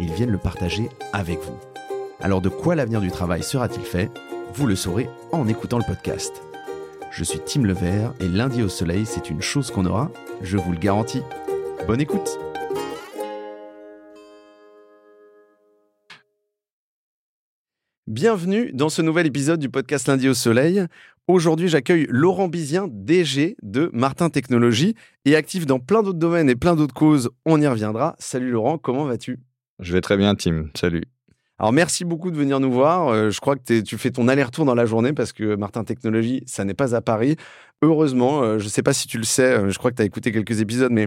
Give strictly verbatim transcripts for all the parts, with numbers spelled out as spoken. et ils viennent le partager avec vous. Alors de quoi l'avenir du travail sera-t-il fait ? Vous le saurez en écoutant le podcast. Je suis Tim Levert et lundi au soleil, c'est une chose qu'on aura, je vous le garantis. Bonne écoute ! Bienvenue dans ce nouvel épisode du podcast Lundi au soleil. Aujourd'hui, j'accueille Laurent Bizien, D G de Martin Technologies et actif dans plein d'autres domaines et plein d'autres causes. On y reviendra. Salut Laurent, comment vas-tu ? Je vais très bien, Tim. Salut. Alors, merci beaucoup de venir nous voir. Euh, je crois que tu fais ton aller-retour dans la journée parce que Martin Technologies, ça n'est pas à Paris. Heureusement, euh, je ne sais pas si tu le sais, euh, je crois que tu as écouté quelques épisodes, mais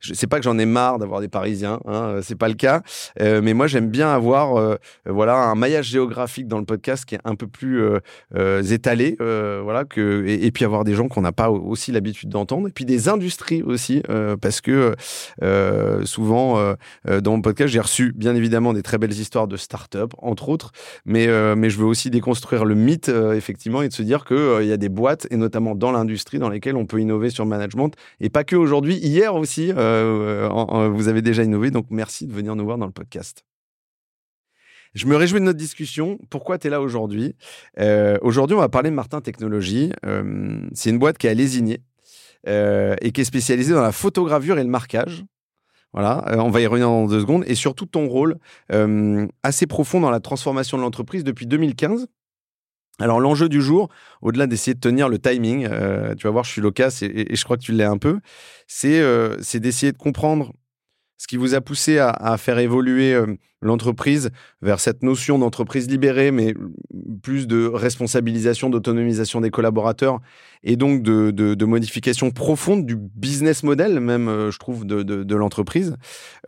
je ne sais pas que j'en ai marre d'avoir des Parisiens, hein, euh, ce n'est pas le cas. Euh, mais moi, j'aime bien avoir euh, voilà, un maillage géographique dans le podcast qui est un peu plus euh, euh, étalé. Euh, voilà, que, et, et puis avoir des gens qu'on n'a pas aussi l'habitude d'entendre. Et puis des industries aussi, euh, parce que euh, souvent, euh, dans mon podcast, j'ai reçu bien évidemment des très belles histoires de start-up, entre autres. Mais, euh, mais je veux aussi déconstruire le mythe, euh, effectivement, et de se dire qu'il euh, y a des boîtes, et notamment dans l'industrie, dans lesquelles on peut innover sur le management. Et pas que aujourd'hui, hier aussi. Euh, Vous avez déjà innové, donc merci de venir nous voir dans le podcast. Je me réjouis de notre discussion. Pourquoi tu es là aujourd'hui ? euh, Aujourd'hui, on va parler de Martin Technologies. Euh, c'est une boîte qui est à Lésigné euh, et qui est spécialisée dans la photogravure et le marquage. Voilà, euh, on va y revenir dans deux secondes. Et surtout, ton rôle euh, assez profond dans la transformation de l'entreprise depuis deux mille quinze. Alors, l'enjeu du jour, au-delà d'essayer de tenir le timing, euh, tu vas voir, je suis loquace et, et je crois que tu l'es un peu, c'est, euh, c'est d'essayer de comprendre ce qui vous a poussé à, à faire évoluer euh, l'entreprise vers cette notion d'entreprise libérée, mais plus de responsabilisation, d'autonomisation des collaborateurs et donc de, de, de modification profonde du business model même, euh, je trouve, de, de, de l'entreprise.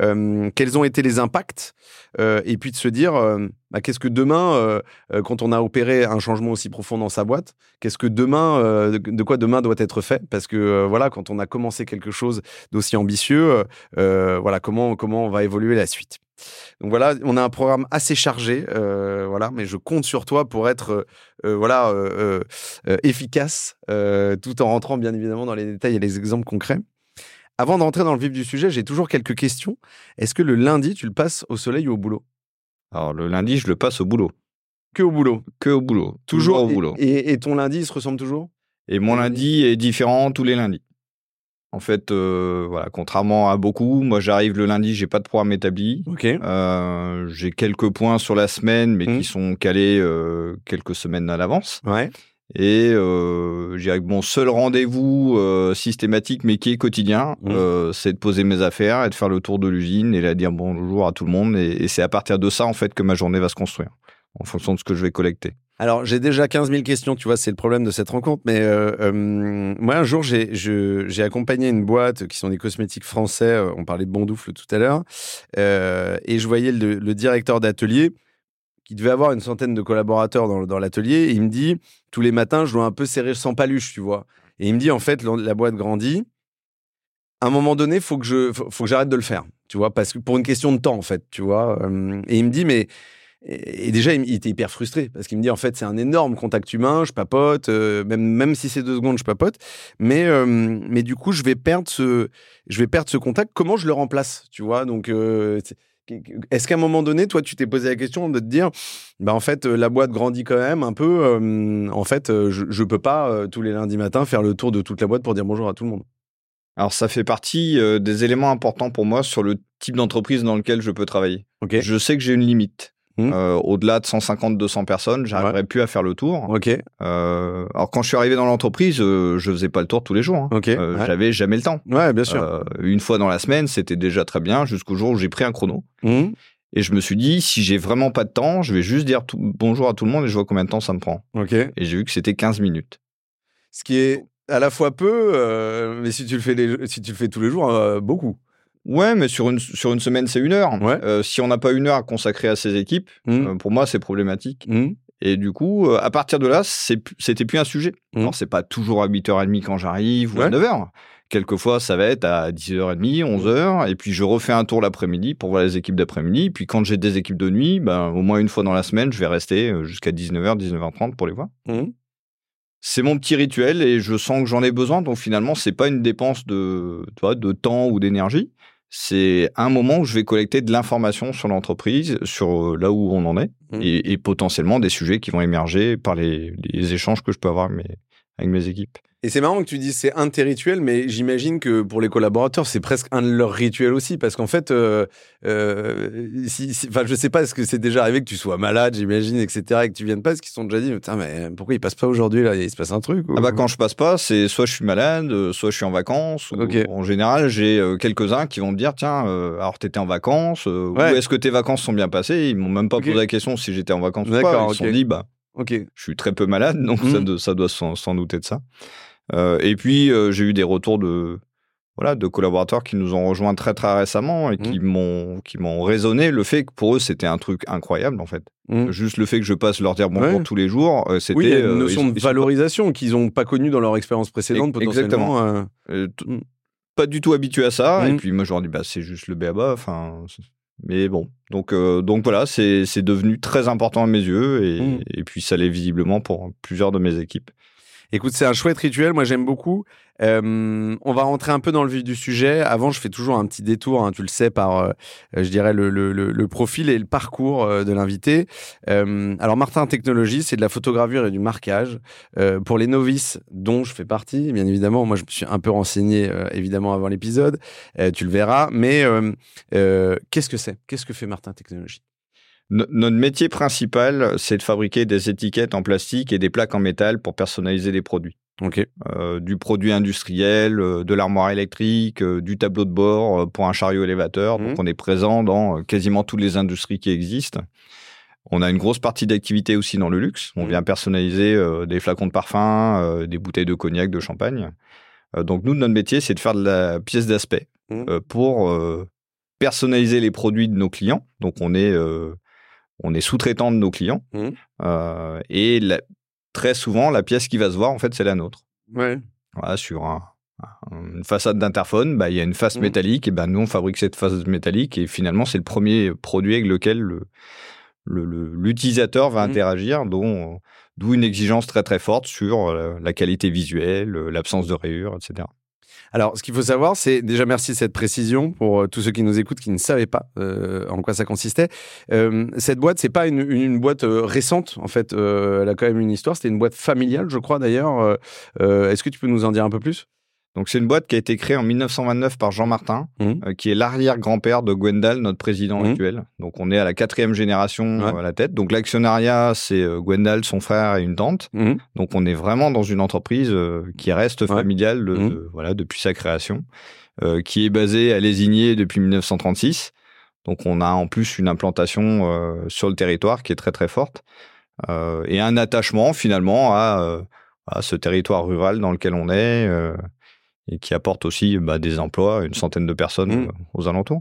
Euh, quels ont été les impacts ? Euh, et puis de se dire... Euh, Bah, qu'est-ce que demain, euh, euh, quand on a opéré un changement aussi profond dans sa boîte, qu'est-ce que demain, euh, de, de quoi demain doit être fait ? Parce que euh, voilà, quand on a commencé quelque chose d'aussi ambitieux, euh, voilà, comment comment on va évoluer la suite ? Donc voilà, on a un programme assez chargé, euh, voilà, mais je compte sur toi pour être euh, voilà euh, euh, efficace, euh, tout en rentrant bien évidemment dans les détails et les exemples concrets. Avant d'entrer dans le vif du sujet, j'ai toujours quelques questions. Est-ce que le lundi, tu le passes au soleil ou au boulot ? Alors, le lundi, je le passe au boulot. Que au boulot ? Que au boulot. Toujours, toujours au et, boulot. Et, et ton lundi, il se ressemble toujours ? Et mon lundi est différent tous les lundis. En fait, euh, voilà, contrairement à beaucoup, moi, j'arrive le lundi, j'ai pas de programme établi. Okay. Euh, j'ai quelques points sur la semaine, mais mmh. qui sont calés euh, quelques semaines à l'avance. Ouais. Et euh, j'ai mon seul rendez-vous euh, systématique, mais qui est quotidien, mmh. euh, c'est de poser mes affaires et de faire le tour de l'usine et de dire bonjour à tout le monde. Et, et c'est à partir de ça, en fait, que ma journée va se construire, en fonction de ce que je vais collecter. Alors, j'ai déjà quinze mille questions, tu vois, c'est le problème de cette rencontre. Mais euh, euh, moi, un jour, j'ai, je, j'ai accompagné une boîte qui sont des cosmétiques français. On parlait de Bondoufle tout à l'heure. Euh, et je voyais le, le directeur d'atelier qui devait avoir une centaine de collaborateurs dans, dans l'atelier. Et il me dit, tous les matins, je dois un peu serrer sans paluche, tu vois. Et il me dit, en fait, la, la boîte grandit. À un moment donné, il faut, faut, faut que j'arrête de le faire, tu vois, parce que pour une question de temps, en fait, tu vois. Et il me dit, mais... Et déjà, il était hyper frustré parce qu'il me dit, en fait, c'est un énorme contact humain, je papote, euh, même, même si c'est deux secondes, je papote. Mais, euh, mais du coup, je vais, perdre ce, je vais perdre ce contact. Comment je le remplace, tu vois ? Donc... Euh, est-ce qu'à un moment donné, toi, tu t'es posé la question de te dire, bah, en fait, la boîte grandit quand même un peu. Euh, en fait, je ne peux pas, euh, tous les lundis matins, faire le tour de toute la boîte pour dire bonjour à tout le monde. Alors, ça fait partie euh, des éléments importants pour moi sur le type d'entreprise dans lequel je peux travailler. Okay. Je sais que j'ai une limite. Mmh. Euh, au-delà de cent cinquante à deux cents personnes, je n'arriverai ouais. plus à faire le tour. Okay. Euh, alors, quand je suis arrivé dans l'entreprise, euh, je ne faisais pas le tour tous les jours. Hein. Okay. Euh, ouais. J'avais jamais le temps. Ouais, bien sûr. Euh, une fois dans la semaine, c'était déjà très bien, jusqu'au jour où j'ai pris un chrono. Mmh. Et je me suis dit, si j'ai vraiment pas de temps, je vais juste dire tout, bonjour à tout le monde et je vois combien de temps ça me prend. Okay. Et j'ai vu que c'était quinze minutes. Ce qui est à la fois peu, euh, mais si tu le fais, les, si tu le fais tous les jours, euh, beaucoup. Ouais, mais sur une, sur une semaine, c'est une heure. Ouais. Euh, si on n'a pas une heure à consacrer à ses équipes, mmh. euh, pour moi, c'est problématique. Mmh. Et du coup, euh, à partir de là, c'est, c'était plus un sujet. Mmh. Alors, c'est pas toujours à huit heures trente quand j'arrive ou ouais. à neuf heures. Quelquefois, ça va être à dix heures trente, onze heures, et puis je refais un tour l'après-midi pour voir les équipes d'après-midi. Puis quand j'ai des équipes de nuit, ben, au moins une fois dans la semaine, je vais rester jusqu'à dix-neuf heures, dix-neuf heures trente pour les voir. Mmh. C'est mon petit rituel et je sens que j'en ai besoin. Donc finalement, c'est pas une dépense de, tu vois, de temps ou d'énergie. C'est un moment où je vais collecter de l'information sur l'entreprise, sur là où on en est, mmh. et, et potentiellement des sujets qui vont émerger par les, les échanges que je peux avoir mes, avec mes équipes. Et c'est marrant que tu dises c'est un de tes rituels, mais j'imagine que pour les collaborateurs, c'est presque un de leurs rituels aussi. Parce qu'en fait, euh, euh, si, si, je ne sais pas, est-ce que c'est déjà arrivé que tu sois malade, j'imagine, et cetera, et que tu ne viennes pas, est-ce qu'ils se sont déjà dit, mais pourquoi il ne passe pas aujourd'hui, là, il se passe un truc ou... ah bah, quand je ne passe pas, c'est soit je suis malade, soit je suis en vacances. Ou, okay. En général, j'ai quelques-uns qui vont me dire, tiens, euh, alors tu étais en vacances, euh, ouais. ou est-ce que tes vacances sont bien passées? Ils ne m'ont même pas okay. posé la question si j'étais en vacances D'accord, ou pas. Ils okay. se sont dit, bah, okay. je suis très peu malade, donc mmh. ça, de, ça doit s'en, s'en douter de ça. Euh, et puis, euh, j'ai eu des retours de, voilà, de collaborateurs qui nous ont rejoints très, très récemment et qui, mmh. m'ont, qui m'ont raisonné le fait que pour eux, c'était un truc incroyable, en fait. Mmh. Juste le fait que je passe leur dire bonjour ouais. tous les jours, euh, c'était... Oui, il y a une notion euh, ils, de valorisation pas... qu'ils n'ont pas connue dans leur expérience précédente, potentiellement. Exactement. Euh... T- mmh. Pas du tout habitué à ça. Mmh. Et puis, moi, je leur dis, bah, c'est juste le B A B A, enfin... Mais bon, donc, euh, donc voilà, c'est, c'est devenu très important à mes yeux et, mmh. et puis ça l'est visiblement pour plusieurs de mes équipes. Écoute, c'est un chouette rituel, moi j'aime beaucoup. Euh, on va rentrer un peu dans le vif du sujet. Avant, je fais toujours un petit détour, hein, tu le sais, par, euh, je dirais, le, le, le, le profil et le parcours euh, de l'invité. Euh, alors, Martin Technologies, c'est de la photogravure et du marquage. Euh, pour les novices, dont je fais partie, bien évidemment, moi, je me suis un peu renseigné, euh, évidemment, avant l'épisode. Euh, tu le verras. Mais euh, euh, qu'est-ce que c'est ? Qu'est-ce que fait Martin Technologies ? Notre métier principal, c'est de fabriquer des étiquettes en plastique et des plaques en métal pour personnaliser les produits. Okay. Euh, du produit industriel, euh, de l'armoire électrique, euh, du tableau de bord euh, pour un chariot élévateur. Mmh. Donc, on est présent dans euh, quasiment toutes les industries qui existent. On a une grosse partie d'activité aussi dans le luxe. On mmh. vient personnaliser euh, des flacons de parfum, euh, des bouteilles de cognac, de champagne. Euh, donc, nous, notre métier, c'est de faire de la pièce d'aspect mmh. euh, pour euh, personnaliser les produits de nos clients. Donc, on est... Euh, On est sous-traitant de nos clients mmh. euh, et la, très souvent, la pièce qui va se voir, en fait, c'est la nôtre. Ouais. Voilà, sur un, une façade d'interphone, bah, il y a une face mmh. métallique et bah, nous, on fabrique cette face métallique et finalement, c'est le premier produit avec lequel le, le, le, l'utilisateur va mmh. interagir, dont, d'où une exigence très, très forte sur la, la qualité visuelle, l'absence de rayures, et cetera. Alors, ce qu'il faut savoir, c'est déjà merci de cette précision pour euh, tous ceux qui nous écoutent qui ne savaient pas euh, en quoi ça consistait. Euh, cette boîte, c'est pas une, une, une boîte euh, récente, en fait. Euh, elle a quand même une histoire. C'était une boîte familiale, je crois, d'ailleurs. Euh, est-ce que tu peux nous en dire un peu plus ? Donc, c'est une boîte qui a été créée en mille neuf cent vingt-neuf par Jean Martin, mmh. euh, qui est l'arrière-grand-père de Gwendal, notre président mmh. actuel. Donc, on est à la quatrième génération ouais. euh, à la tête. Donc, l'actionnariat, c'est euh, Gwendal, son frère et une tante. Mmh. Donc, on est vraiment dans une entreprise euh, qui reste ouais. familiale de, mmh. de, voilà, depuis sa création, euh, qui est basée à Lésigné depuis mille neuf cent trente-six. Donc, on a en plus une implantation euh, sur le territoire qui est très, très forte. Euh, et un attachement, finalement, à, euh, à ce territoire rural dans lequel on est... Euh, et qui apporte aussi bah, des emplois, une centaine de personnes mmh. aux alentours.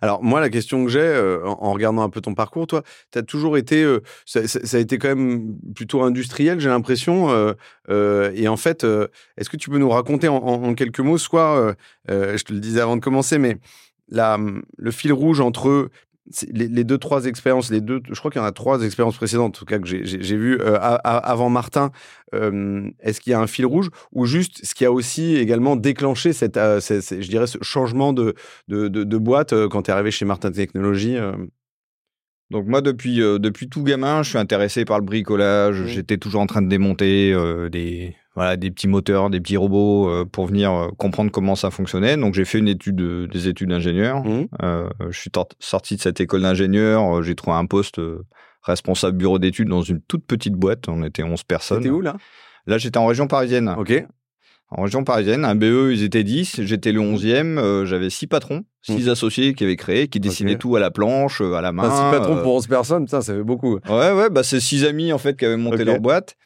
Alors, moi, la question que j'ai, euh, en regardant un peu ton parcours, toi, tu as toujours été... Euh, ça, ça, ça a été quand même plutôt industriel, j'ai l'impression. Euh, euh, et en fait, euh, est-ce que tu peux nous raconter en, en, en quelques mots, soit, euh, euh, je te le disais avant de commencer, mais la, le fil rouge entre... Les, les deux, trois expériences, les deux, je crois qu'il y en a trois expériences précédentes, en tout cas, que j'ai, j'ai, j'ai vues euh, avant Martin. Euh, est-ce qu'il y a un fil rouge ou juste ce qui a aussi également déclenché cette, euh, c'est, c'est, je dirais, ce changement de, de, de, de boîte euh, quand tu es arrivé chez Martin Technologies euh... Donc moi, depuis, euh, depuis tout gamin, je suis intéressé par le bricolage. Mmh. J'étais toujours en train de démonter euh, des... Voilà, des petits moteurs, des petits robots euh, pour venir euh, comprendre comment ça fonctionnait. Donc, j'ai fait une étude, euh, des études d'ingénieur. Mmh. Euh, je suis tor- sorti de cette école d'ingénieur. Euh, j'ai trouvé un poste euh, responsable bureau d'études dans une toute petite boîte. On était onze personnes. C'était où, là ? Là, j'étais en région parisienne. OK. En région parisienne, un B E, ils étaient dix. J'étais le onzième. Euh, j'avais six patrons, six mmh. associés qui avaient créé, qui dessinaient okay. tout à la planche, à la main. Enfin, six patrons euh... pour onze personnes, putain, ça fait beaucoup. Ouais, ouais. Bah, c'est six amis, en fait, qui avaient monté okay. leur boîte.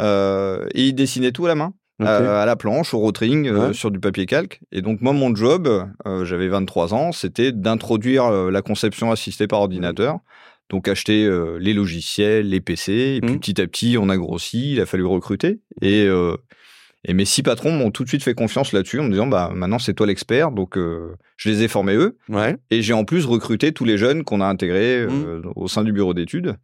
Euh, et ils dessinaient tout à la main. okay. à, à la planche, au rotring, ouais. euh, sur du papier calque. Et donc, moi, mon job, euh, j'avais vingt-trois ans, c'était d'introduire euh, la conception assistée par ordinateur. Mmh. Donc, acheter euh, les logiciels, les P C. Et mmh. puis, petit à petit, on a grossi, il a fallu recruter. Et... Euh, Et mes six patrons m'ont tout de suite fait confiance là-dessus en me disant « bah maintenant, c'est toi l'expert ». Donc, euh, je les ai formés eux. Ouais. Et j'ai en plus recruté tous les jeunes qu'on a intégrés euh, mmh. au sein du bureau d'études.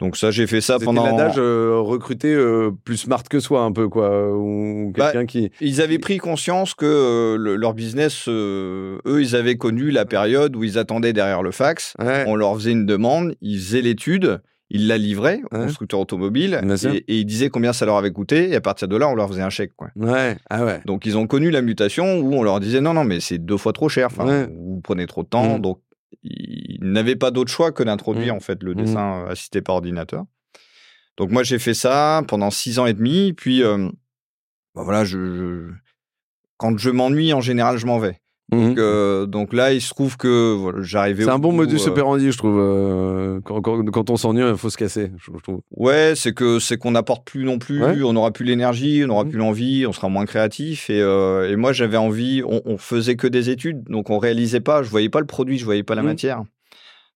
Donc ça, j'ai fait ça pendant... C'était l'adage euh, recruter euh, plus smart que soi un peu, quoi. Ou quelqu'un bah, qui... Ils avaient pris conscience que euh, le, leur business, euh, eux, ils avaient connu la période où ils attendaient derrière le fax. Ouais. On leur faisait une demande, ils faisaient l'étude. Ils la livraient aux constructeurs ouais. automobiles et, et ils disaient combien ça leur avait coûté. Et à partir de là, on leur faisait un chèque. Quoi. Ouais. Ah ouais. Donc, ils ont connu la mutation où on leur disait « Non, non, mais c'est deux fois trop cher. Enfin, ouais. vous prenez trop de temps. Mmh. » Donc, ils n'avaient pas d'autre choix que d'introduire mmh. en fait, le mmh. dessin assisté par ordinateur. Donc, moi, j'ai fait ça pendant six ans et demi. Puis, euh, ben voilà, je, je... quand je m'ennuie, en général, je m'en vais. Donc, mmh. euh, donc là, il se trouve que voilà, j'arrivais. C'est un bon modus euh... operandi, je trouve. Euh, quand, quand, quand on s'ennuie, il faut se casser. Je, je trouve. Ouais, c'est que c'est qu'on n'apporte plus non plus. Ouais. On n'aura plus l'énergie, on n'aura mmh. plus l'envie, on sera moins créatif. Et, euh, et moi, j'avais envie. On, on faisait que des études, donc on réalisait pas. Je voyais pas le produit, je voyais pas la mmh. matière.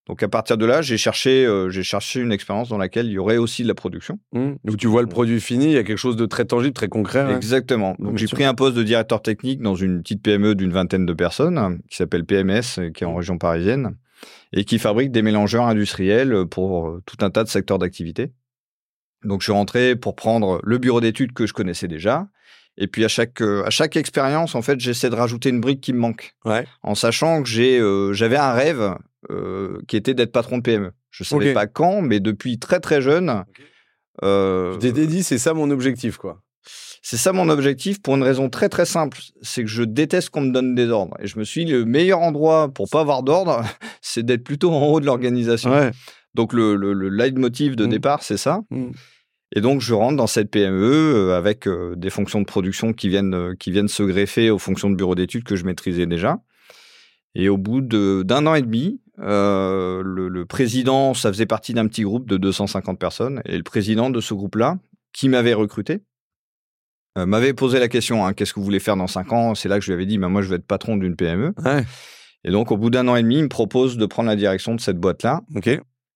Donc à partir de là, j'ai cherché, euh, j'ai cherché une expérience dans laquelle il y aurait aussi de la production. Mmh. Où tu vois le produit fini, il y a quelque chose de très tangible, très concret. Exactement. Hein. Donc j'ai pris un poste de directeur technique dans une petite P M E d'une vingtaine de personnes, qui s'appelle P M S, qui est en région parisienne, et qui fabrique des mélangeurs industriels pour tout un tas de secteurs d'activité. Donc je suis rentré pour prendre le bureau d'études que je connaissais déjà. Et puis, à chaque, euh, à chaque expérience, en fait, j'essaie de rajouter une brique qui me manque. Ouais. En sachant que j'ai, euh, j'avais un rêve euh, qui était d'être patron de P M E. Je ne savais okay. pas quand, mais depuis très, très jeune... Okay. Euh, je t'ai dit, c'est ça mon objectif, quoi. C'est ça mon objectif pour une raison très, très simple. C'est que je déteste qu'on me donne des ordres. Et je me suis dit, le meilleur endroit pour ne pas avoir d'ordre, c'est d'être plutôt en haut de l'organisation. Ouais. Donc, le, le, le leitmotiv de mmh. départ, c'est ça. Mmh. Et donc, je rentre dans cette P M E avec euh, des fonctions de production qui viennent, euh, qui viennent se greffer aux fonctions de bureau d'études que je maîtrisais déjà. Et au bout de, d'un an et demi, euh, le, le président, ça faisait partie d'un petit groupe de deux cent cinquante personnes. Et le président de ce groupe-là, qui m'avait recruté, euh, m'avait posé la question, hein, qu'est-ce que vous voulez faire dans cinq ans? C'est là que je lui avais dit, bah, moi, je vais être patron d'une P M E. Ouais. Et donc, au bout d'un an et demi, il me propose de prendre la direction de cette boîte-là. OK.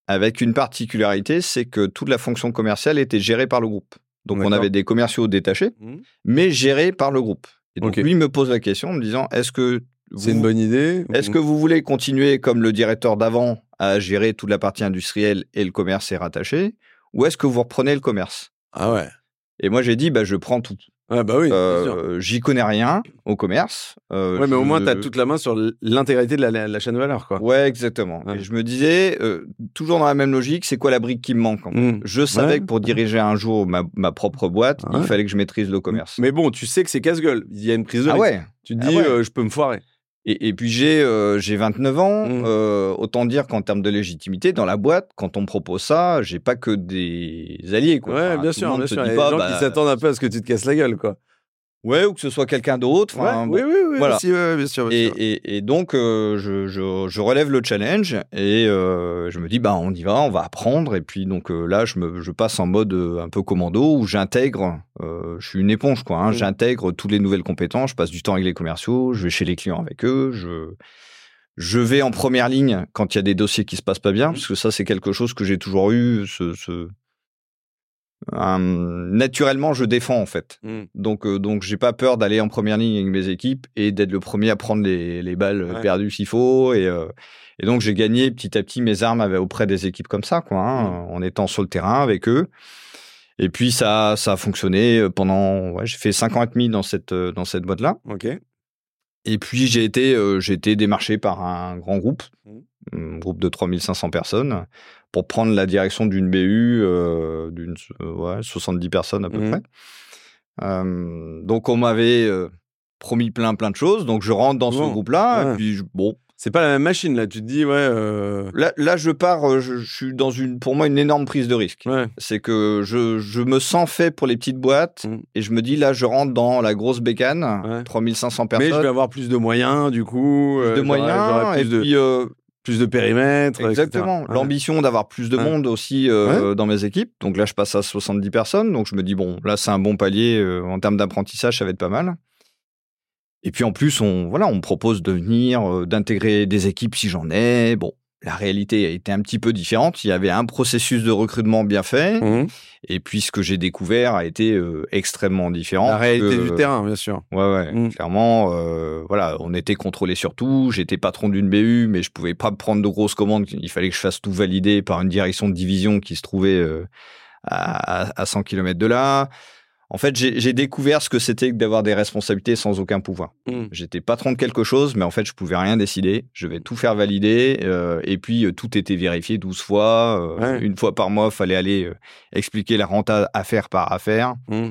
Avec une particularité, c'est que toute la fonction commerciale était gérée par le groupe. Donc, d'accord. on avait des commerciaux détachés, mmh. mais gérés par le groupe. Et donc, okay. lui me pose la question en me disant, est-ce que vous, c'est une bonne idée? Est-ce que vous voulez continuer comme le directeur d'avant à gérer toute la partie industrielle et le commerce est rattaché? Ou est-ce que vous reprenez le commerce? Ah ouais. Et moi, j'ai dit, bah, je prends tout. Ah bah oui, euh, j'y connais rien au commerce. Euh, ouais, mais au je... moins, tu as toute la main sur l'intégralité de la, la, la chaîne de valeur, quoi. Ouais, exactement. Ouais. Et je me disais, euh, toujours dans la même logique, c'est quoi la brique qui me manque en fait. mmh. Je savais ouais. que pour diriger un jour ma, ma propre boîte, ouais. il fallait que je maîtrise le commerce. Mais bon, tu sais que c'est casse-gueule. Il y a une prise de risque. Ah ouais. Tu te dis, ah ouais. euh, je peux me foirer. Et, et puis, j'ai, euh, j'ai vingt-neuf ans. Mmh. Euh, autant dire qu'en termes de légitimité, dans la boîte, quand on me propose ça, j'ai pas que des alliés, quoi. Ouais, enfin, bien sûr, bien sûr. Il y a des gens bah, qui s'attendent un peu à ce que tu te casses la gueule, quoi. Ouais, ou que ce soit quelqu'un d'autre. Enfin, ouais, bon, oui, oui, oui. Voilà. Aussi, ouais, bien sûr, bien et, sûr. Et, et donc, euh, je, je, je relève le challenge et euh, je me dis, bah, on y va, on va apprendre. Et puis, donc euh, là, je, me, je passe en mode euh, un peu commando où j'intègre, euh, je suis une éponge, quoi. Hein, mmh. J'intègre toutes les nouvelles compétences, je passe du temps avec les commerciaux, je vais chez les clients avec eux, je, je vais en première ligne quand il y a des dossiers qui ne se passent pas bien, mmh. parce que ça, c'est quelque chose que j'ai toujours eu, ce... ce... Um, naturellement, je défends en fait. Mm. Donc, euh, donc j'ai pas peur d'aller en première ligne avec mes équipes et d'être le premier à prendre les, les balles ouais. perdues s'il faut. Et, euh, et donc, j'ai gagné petit à petit mes armes avec, auprès des équipes comme ça, quoi, hein, mm. en étant sur le terrain avec eux. Et puis, ça, ça a fonctionné pendant. Ouais, j'ai fait cinq ans et demi dans cette, dans cette boîte-là. Ok. Et puis, j'ai été, euh, j'ai été démarché par un grand groupe, un groupe de trois mille cinq cents personnes, pour prendre la direction d'une B U, euh, d'une euh, ouais, soixante-dix personnes à peu mmh. près. Euh, donc, on m'avait euh, promis plein, plein de choses. Donc, je rentre dans bon, ce groupe-là. Ouais. Et puis, je, bon... C'est pas la même machine, là. Tu te dis, ouais... Euh... Là, là, je pars, je, je suis dans une... Pour moi, une énorme prise de risque. Ouais. C'est que je, je me sens fait pour les petites boîtes mmh. et je me dis, là, je rentre dans la grosse bécane, ouais. trois mille cinq cents personnes. Mais je vais avoir plus de moyens, du coup. Plus euh, de moyens, j'aurais, j'aurais plus et de... puis... Euh, plus de périmètre. Exactement. L'ambition ouais. d'avoir plus de monde ouais. aussi euh, ouais. dans mes équipes. Donc là, je passe à soixante-dix personnes. Donc je me dis, bon, là, c'est un bon palier. Euh, en termes d'apprentissage, ça va être pas mal. Et puis en plus, on, voilà, on me propose de venir, euh, d'intégrer des équipes si j'en ai. Bon, la réalité a été un petit peu différente. Il y avait un processus de recrutement bien fait. Mmh. Et puis ce que j'ai découvert a été euh, extrêmement différent. La réalité que, du euh, terrain, bien sûr. Ouais, ouais. Mmh. Clairement, euh, voilà, on était contrôlé sur tout. J'étais patron d'une B U, mais je ne pouvais pas prendre de grosses commandes. Il fallait que je fasse tout valider par une direction de division qui se trouvait euh, à, à cent kilomètres de là. En fait, j'ai, j'ai découvert ce que c'était que d'avoir des responsabilités sans aucun pouvoir. Mmh. J'étais patron de quelque chose, mais en fait, je ne pouvais rien décider. Je vais tout faire valider. Euh, et puis, euh, tout était vérifié douze fois. Euh, ouais. Une fois par mois, il fallait aller euh, expliquer la renta affaire par affaire. Mmh.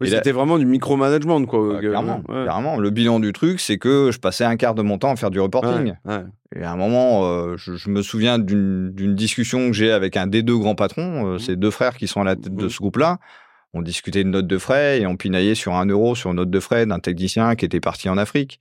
Oui, c'était là, vraiment du micromanagement, quoi. Euh, clairement, ouais. clairement. Le bilan du truc, c'est que je passais un quart de mon temps à faire du reporting. Ouais, ouais. Et à un moment, euh, je, je me souviens d'une, d'une discussion que j'ai avec un des deux grands patrons, euh, mmh. ces deux frères qui sont à la tête mmh. de ce groupe-là. On discutait de notes de frais et on pinaillait sur un euro, sur une note de frais d'un technicien qui était parti en Afrique.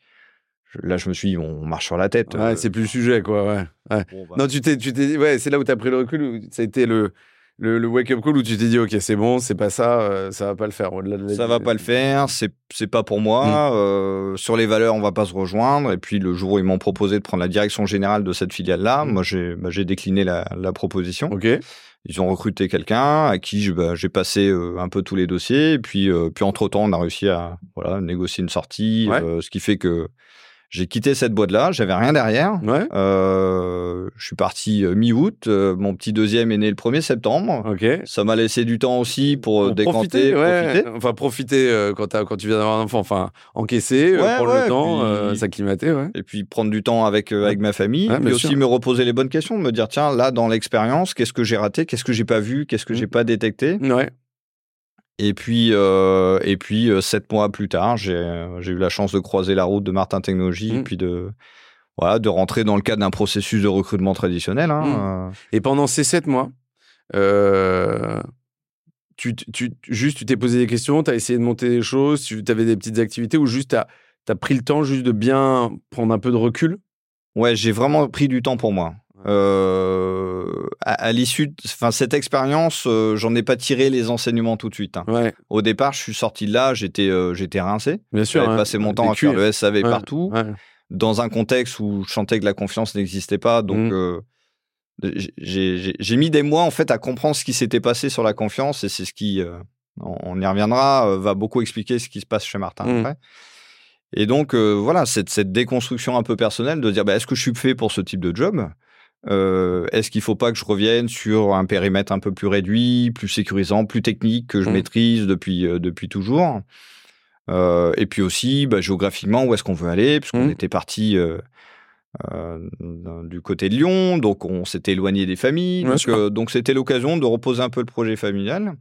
Je, là, je me suis dit, bon, on marche sur la tête. Ouais, euh... c'est plus le sujet, quoi. Ouais. Ouais. Bon, bah... Non, tu t'es, tu t'es, ouais, c'est là où tu as pris le recul. Ça a été le, le, le wake-up call où tu t'es dit, OK, c'est bon, c'est pas ça, euh, ça va pas le faire. Au-delà de la... Ça va pas le faire, c'est, c'est pas pour moi. Mmh. Euh, sur les valeurs, on va pas se rejoindre. Et puis, le jour où ils m'ont proposé de prendre la direction générale de cette filiale-là, mmh. moi, j'ai, bah, j'ai décliné la, la proposition. OK. Ils ont recruté quelqu'un à qui je, bah, j'ai passé euh, un peu tous les dossiers. Et puis, euh, puis entre-temps, on a réussi à voilà, négocier une sortie. Ouais. Euh, ce qui fait que j'ai quitté cette boîte-là. J'avais rien derrière. Ouais. Euh, je suis parti euh, mi-août. Euh, mon petit deuxième est né le premier septembre. Okay. Ça m'a laissé du temps aussi pour, pour décanter. Profiter, ouais. profiter. Enfin, profiter euh, quand, quand tu viens d'avoir un enfant. Enfin, encaisser, ouais, euh, prendre ouais, le temps, puis, euh, s'acclimater. Ouais. Et puis prendre du temps avec, euh, avec ma famille. Ouais, mais aussi sûr. Me reposer les bonnes questions. Me dire, tiens, là, dans l'expérience, qu'est-ce que j'ai raté? Qu'est-ce que j'ai pas vu? Qu'est-ce que j'ai pas détecté? Ouais. Et puis, euh, et puis euh, sept mois plus tard, j'ai, j'ai eu la chance de croiser la route de Martin Technologies, mmh. et puis de, voilà, de rentrer dans le cadre d'un processus de recrutement traditionnel. Hein. Mmh. Et pendant ces sept mois, euh, tu, tu, juste tu t'es posé des questions, tu as essayé de monter des choses, tu avais des petites activités, ou juste tu as pris le temps juste de bien prendre un peu de recul? Ouais, j'ai vraiment pris du temps pour moi. Euh, à, à l'issue de enfin, cette expérience, euh, j'en ai pas tiré les enseignements tout de suite. Hein. Ouais. Au départ, je suis sorti de là, j'étais, euh, j'étais rincé. Bien sûr. J'avais hein, passé mon temps à faire le S A V ouais, partout, ouais. dans un contexte où je sentais que la confiance n'existait pas. Donc, mmh. euh, j'ai, j'ai, j'ai mis des mois en fait à comprendre ce qui s'était passé sur la confiance, et c'est ce qui, euh, on y reviendra, euh, va beaucoup expliquer ce qui se passe chez Martin mmh. après. Et donc, euh, voilà, cette, cette déconstruction un peu personnelle de dire, bah, est-ce que je suis fait pour ce type de job? Euh, est-ce qu'il ne faut pas que je revienne sur un périmètre un peu plus réduit, plus sécurisant, plus technique, que je mmh. maîtrise depuis, euh, depuis toujours euh, Et puis aussi, bah, géographiquement, où est-ce qu'on veut aller? Puisqu'on mmh. était parti euh, euh, du côté de Lyon, donc on s'était éloigné des familles. Donc, euh, donc c'était l'occasion de reposer un peu le projet familial.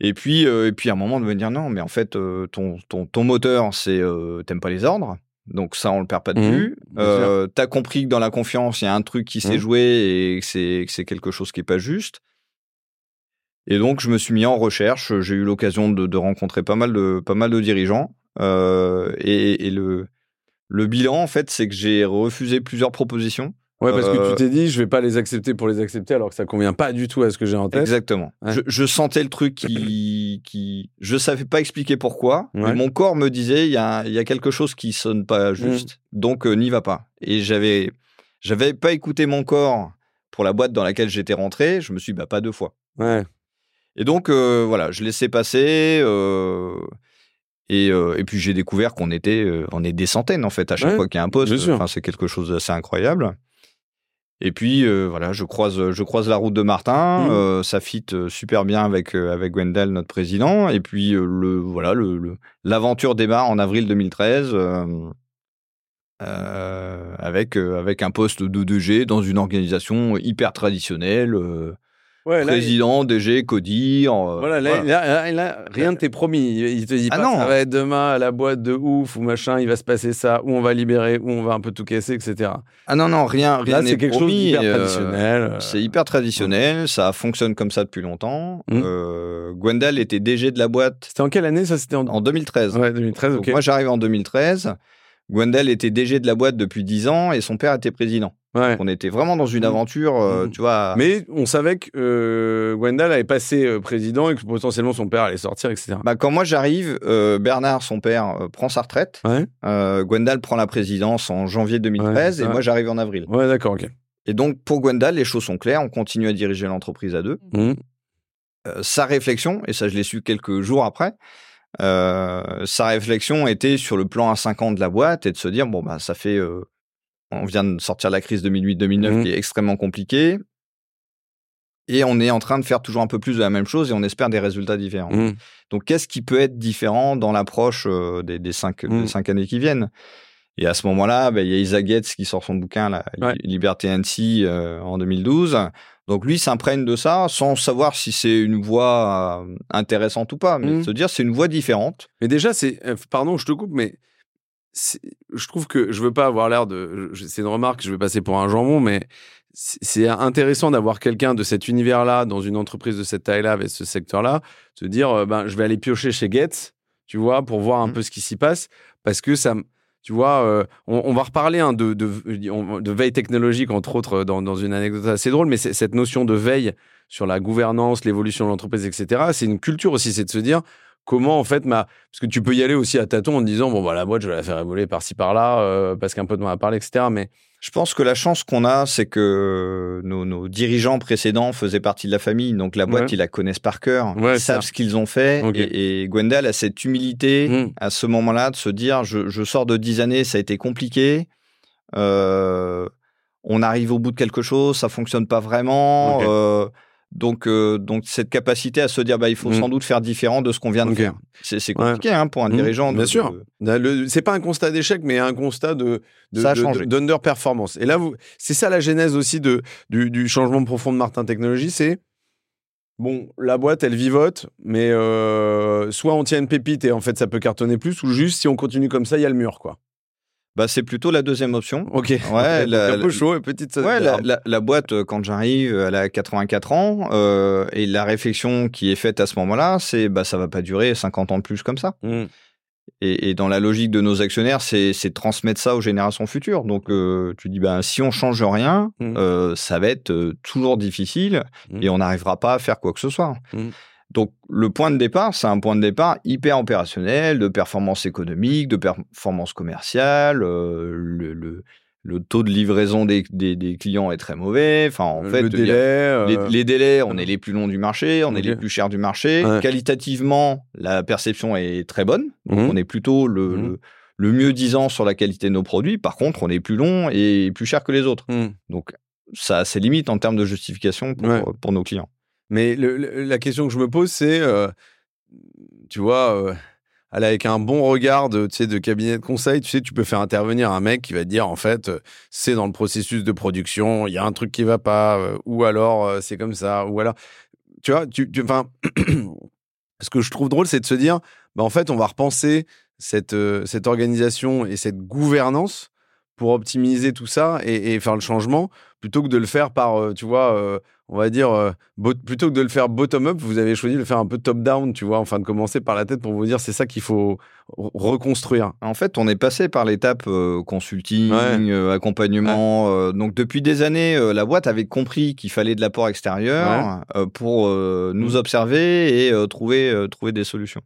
Et puis, euh, et puis à un moment de me dire, non, mais en fait, euh, ton, ton, ton moteur, c'est euh, t'aimes pas les ordres. Donc ça, on le perd pas de vue. Mmh, euh, t'as compris que dans la confiance, il y a un truc qui s'est mmh. joué et que c'est, que c'est quelque chose qui est pas juste. Et donc, je me suis mis en recherche. J'ai eu l'occasion de, de rencontrer pas mal de, pas mal de dirigeants. Euh, et et le, le bilan, en fait, c'est que j'ai refusé plusieurs propositions. Ouais, parce que tu t'es dit, je vais pas les accepter pour les accepter, alors que ça convient pas du tout à ce que j'ai en tête. Exactement. Ouais. Je, je sentais le truc qui, qui, je savais pas expliquer pourquoi, ouais. mais mon corps me disait, il y a, il y a quelque chose qui sonne pas juste, mmh. donc euh, n'y va pas. Et j'avais, j'avais pas écouté mon corps pour la boîte dans laquelle j'étais rentré. Je me suis dit, bah, pas deux fois. Ouais. Et donc euh, voilà, je laissais passer. Euh... Et, euh, et puis j'ai découvert qu'on était, euh, on est des centaines en fait à chaque ouais, fois qu'il y a un poste. Enfin, c'est quelque chose d'assez incroyable. Et puis, euh, voilà, je croise, je croise la route de Martin. Mmh. Euh, ça fit super bien avec, euh, avec Gwendal, notre président. Et puis, euh, le, voilà, le, le, l'aventure démarre en avril deux mille treize euh, euh, avec, euh, avec un poste de D G dans une organisation hyper traditionnelle. Euh, ouais, président, là, il... D G, codir... Euh, voilà, là, voilà. Là, là, là, rien ne t'est promis. Il te dit ah pas non. Ça va être demain à la boîte de ouf ou machin, il va se passer ça, ou on va libérer, ou on va un peu tout casser, et cetera. Ah non, non, rien, rien là, n'est c'est quelque promis. Chose d'hyper traditionnel. Euh, c'est hyper traditionnel, ça fonctionne comme ça depuis longtemps. Mmh. Euh, Gwendal était D G de la boîte... C'était en quelle année ça? C'était en... en deux mille treize. Ouais, deux mille treize, donc, ok. Moi, j'arrive en deux mille treize... Gwendal était D G de la boîte depuis dix ans et son père était président. Ouais. On était vraiment dans une aventure, euh, mmh. tu vois. Mais on savait que euh, Gwendal avait passé euh, président et que potentiellement son père allait sortir, et cetera. Bah, quand moi j'arrive, euh, Bernard, son père, euh, prend sa retraite. Ouais. Euh, Gwendal prend la présidence en janvier deux mille treize ouais, et ouais. moi j'arrive en avril. Ouais, d'accord, ok. Et donc pour Gwendal, les choses sont claires. On continue à diriger l'entreprise à deux. Mmh. Euh, sa réflexion, et ça je l'ai su quelques jours après, euh, sa réflexion était sur le plan à cinq ans de la boîte et de se dire bon, bah, ça fait. Euh, On vient de sortir de la crise deux mille huit deux mille neuf mmh. qui est extrêmement compliquée. Et on est en train de faire toujours un peu plus de la même chose et on espère des résultats différents. Mmh. Donc, qu'est-ce qui peut être différent dans l'approche euh, des, des, cinq, mmh. des cinq années qui viennent ? Et à ce moment-là, il bah, y a Isaac Getz qui sort son bouquin, là, ouais. Liberté N C, euh, en deux mille douze. Donc, lui s'imprègne de ça sans savoir si c'est une voie euh, intéressante ou pas. Mais mmh. de se dire, c'est une voie différente. Mais déjà, c'est... Euh, pardon, je te coupe, mais... C'est, je trouve que je veux pas avoir l'air de. Je, c'est une remarque, je vais passer pour un jambon, mais c'est, c'est intéressant d'avoir quelqu'un de cet univers-là, dans une entreprise de cette taille-là, avec ce secteur-là, se dire euh, ben, je vais aller piocher chez Getz, tu vois, pour voir un mmh. peu ce qui s'y passe, parce que ça. Tu vois, euh, on, on va reparler hein, de, de, de veille technologique, entre autres, dans, dans une anecdote assez drôle, mais c'est, cette notion de veille sur la gouvernance, l'évolution de l'entreprise, et cetera, c'est une culture aussi, c'est de se dire. Comment, en fait, ma... parce que tu peux y aller aussi à tâtons en te disant, bon, bah, la boîte, je vais la faire évoluer par-ci, par-là, euh, parce qu'un peu de moi à parler, et cetera. Mais je pense que la chance qu'on a, c'est que nos, nos dirigeants précédents faisaient partie de la famille. Donc, la boîte, ouais. ils la connaissent par cœur. Ouais, ils savent ça. Ce qu'ils ont fait. Okay. Et, et Gwendal a cette humilité mmh. à ce moment-là de se dire, je, je sors de dix années, ça a été compliqué. Euh, on arrive au bout de quelque chose, ça ne fonctionne pas vraiment. Okay. Euh, Donc, euh, donc, cette capacité à se dire bah, il faut mmh. sans doute faire différent de ce qu'on vient de okay. faire. C'est, c'est compliqué ouais. hein, pour un mmh. dirigeant. De, Bien sûr. De... Le, c'est pas un constat d'échec, mais un constat de, de, de, d'underperformance. Et là, vous, c'est ça la genèse aussi de, du, du changement profond de Martin Technologies. C'est, bon, la boîte, elle vivote, mais euh, soit on tient une pépite et en fait, ça peut cartonner plus, ou juste, si on continue comme ça, il y a le mur, quoi. Bah, c'est plutôt la deuxième option. Ok. Ouais, la, la, un peu chaud et petite. Ouais, la, la, la boîte, quand j'arrive, elle a quatre-vingt-quatre ans. Euh, et la réflexion qui est faite à ce moment-là, c'est bah, ça ne va pas durer cinquante ans de plus comme ça. Mm. Et, et dans la logique de nos actionnaires, c'est, c'est transmettre ça aux générations futures. Donc, euh, tu dis, bah, si on ne change rien, mm. euh, ça va être euh, toujours difficile mm. et on n'arrivera pas à faire quoi que ce soit. Mm. Donc, le point de départ, c'est un point de départ hyper opérationnel, de performance économique, de performance commerciale, euh, le, le, le taux de livraison des, des, des clients est très mauvais. Enfin, en fait, le délai, a, euh... les, les délais, on est les plus longs du marché, on okay. est les plus chers du marché. Ouais. Qualitativement, la perception est très bonne. Donc, mmh. on est plutôt le, mmh. le, le mieux disant sur la qualité de nos produits. Par contre, on est plus long et plus cher que les autres. Mmh. Donc, ça a ses limites en termes de justification pour, ouais. pour nos clients. Mais le, le, la question que je me pose, c'est, euh, tu vois, euh, avec un bon regard de, tu sais, de cabinet de conseil, tu sais, tu peux faire intervenir un mec qui va te dire, en fait, euh, c'est dans le processus de production, il y a un truc qui ne va pas, euh, ou alors euh, c'est comme ça, ou alors... Tu vois, tu, tu, ce que je trouve drôle, c'est de se dire, bah, en fait, on va repenser cette, euh, cette organisation et cette gouvernance pour optimiser tout ça et, et faire le changement, plutôt que de le faire par, euh, tu vois... Euh, on va dire, euh, bot- plutôt que de le faire bottom-up, vous avez choisi de le faire un peu top-down, tu vois, enfin de commencer par la tête pour vous dire c'est ça qu'il faut r- reconstruire. En fait, on est passé par l'étape euh, consulting, ouais. euh, accompagnement. Ouais. Euh, donc, depuis des années, euh, la boîte avait compris qu'il fallait de l'apport extérieur ouais. euh, pour euh, nous observer et euh, trouver, euh, trouver des solutions.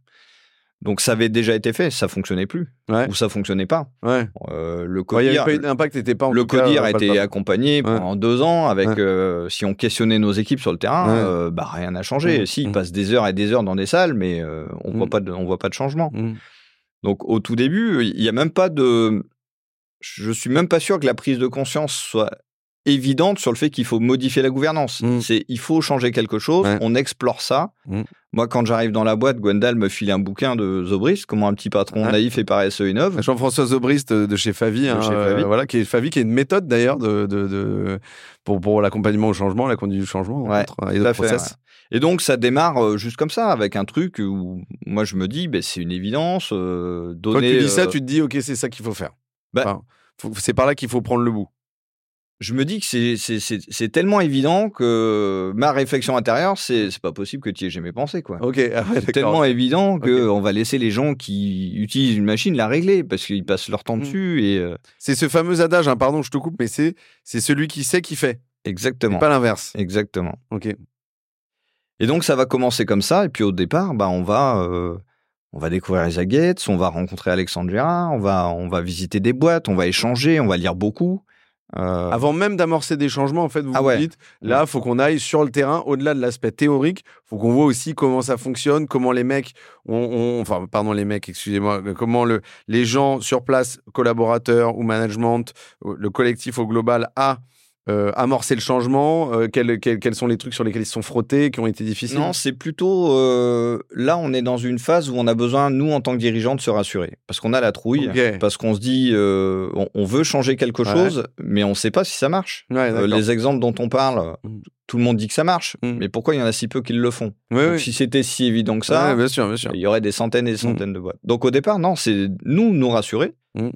Donc, ça avait déjà été fait, ça fonctionnait plus, ouais. ou ça fonctionnait pas. Ouais. Euh, le codir, ouais, l'impact n'était pas en le tout codir cas, a été pas accompagné pendant ouais. deux ans avec, ouais. euh, si on questionnait nos équipes sur le terrain, ouais. euh, bah, rien n'a changé. Mmh. Si, ils mmh. passent des heures et des heures dans des salles, mais euh, on mmh. voit pas de, on voit pas de changement. Mmh. Donc, au tout début, il y a même pas de, je suis même pas sûr que la prise de conscience soit évidente sur le fait qu'il faut modifier la gouvernance. Mmh. C'est, il faut changer quelque chose, ouais. on explore ça. Mmh. Moi, quand j'arrive dans la boîte, Gwendal me file un bouquin de Zobrist, comment un petit patron ouais. naïf et paresseux innove. Jean-François Zobrist de chez Favi, de hein, chez Favi. Euh, voilà, qui est Favi, qui est une méthode d'ailleurs de, de, de, pour, pour l'accompagnement au changement, la conduite du changement, ouais, entre, et, process. Ouais. Et donc, ça démarre euh, juste comme ça, avec un truc où moi, je me dis, bah, c'est une évidence. Euh, donner, quand tu dis euh... ça, tu te dis, ok, c'est ça qu'il faut faire. Bah, enfin, faut, c'est par là qu'il faut prendre le bout. je me dis que c'est, c'est, c'est, c'est tellement évident que ma réflexion intérieure, c'est, c'est pas possible que tu y aies jamais pensé, quoi. Ok, ah ouais, c'est tellement évident qu'on okay. va laisser les gens qui utilisent une machine la régler parce qu'ils passent leur temps mmh. dessus. Et euh... c'est ce fameux adage, hein, pardon, je te coupe, mais c'est, c'est celui qui sait qui fait. Exactement. C'est pas l'inverse. Exactement. Ok. Et donc, ça va commencer comme ça. Et puis, au départ, bah, on va... Euh... On va découvrir Isaac Getz, on va rencontrer Alexandre Gérard, on va, on va visiter des boîtes, on va échanger, on va lire beaucoup. Euh... Avant même d'amorcer des changements, en fait, vous ah vous ouais. dites, là, il faut qu'on aille sur le terrain, au-delà de l'aspect théorique, il faut qu'on voit aussi comment ça fonctionne, comment les mecs, ont, ont, enfin, pardon, les mecs, excusez-moi, comment le, les gens sur place, collaborateurs ou management, le collectif au global a... Euh, amorcer le changement, euh, quels, quels, quels sont les trucs sur lesquels ils se sont frottés, qui ont été difficiles? Non, c'est plutôt... Euh, là, on est dans une phase où on a besoin, nous, en tant que dirigeants, de se rassurer. Parce qu'on a la trouille, okay. parce qu'on se dit... Euh, on, on veut changer quelque ouais. chose, mais on ne sait pas si ça marche. Ouais, euh, les exemples dont on parle, tout le monde dit que ça marche, mmh. mais pourquoi il y en a si peu qui le font? oui, Donc, oui. Si c'était si évident que ça, ouais, bien sûr, bien sûr. Il y aurait des centaines et des centaines mmh. de boîtes. Donc, au départ, non, c'est nous, nous rassurer, mmh.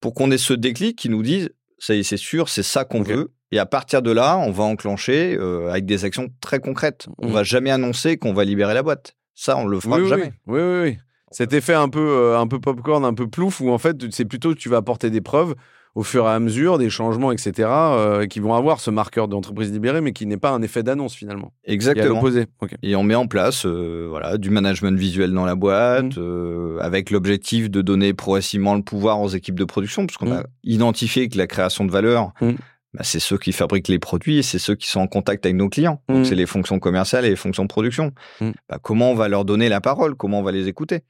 pour qu'on ait ce déclic qui nous dise, ça y est, c'est sûr, c'est ça qu'on okay. veut. Et à partir de là, on va enclencher euh, avec des actions très concrètes. On ne mmh. va jamais annoncer qu'on va libérer la boîte. Ça, on ne le fera oui, jamais. Oui, oui, oui. Cet effet un peu, euh, un peu popcorn, un peu plouf, où en fait, c'est plutôt que tu vas apporter des preuves au fur et à mesure, des changements, et cetera, euh, qui vont avoir ce marqueur d'entreprise libérée, mais qui n'est pas un effet d'annonce, finalement. Exactement. Et à l'opposé. Okay. Et on met en place euh, voilà, du management visuel dans la boîte, mmh. euh, avec l'objectif de donner progressivement le pouvoir aux équipes de production, puisqu'on mmh. a identifié que la création de valeur... Mmh. Bah, c'est ceux qui fabriquent les produits et c'est ceux qui sont en contact avec nos clients. Mmh. Donc, c'est les fonctions commerciales et les fonctions de production. Mmh. Bah, comment on va leur donner la parole? Comment on va les écouter?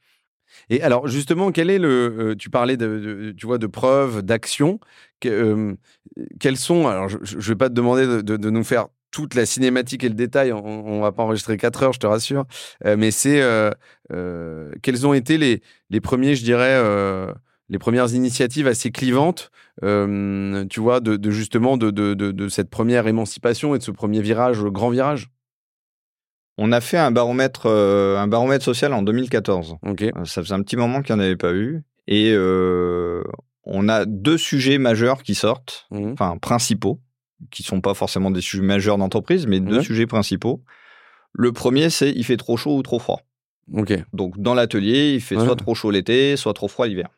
Et alors, justement, quel est le... Euh, tu parlais de, de, tu vois, de preuves, d'actions. Que, euh, quelles sont... Alors, je ne vais pas te demander de, de, de nous faire toute la cinématique et le détail. On ne va pas enregistrer quatre heures, je te rassure. Euh, mais c'est... Euh, euh, quels ont été les, les premiers, je dirais... Euh, les premières initiatives assez clivantes, euh, tu vois, de, de justement de, de, de, de cette première émancipation et de ce premier virage, grand virage? On a fait un baromètre, euh, un baromètre social en deux mille quatorze. Okay. Ça faisait un petit moment qu'il n'y en avait pas eu. Et euh, on a deux sujets majeurs qui sortent, mmh. enfin principaux, qui ne sont pas forcément des sujets majeurs d'entreprise, mais mmh. deux sujets principaux. Le premier, c'est il fait trop chaud ou trop froid. Okay. Donc, dans l'atelier, il fait ouais. soit trop chaud l'été, soit trop froid l'hiver.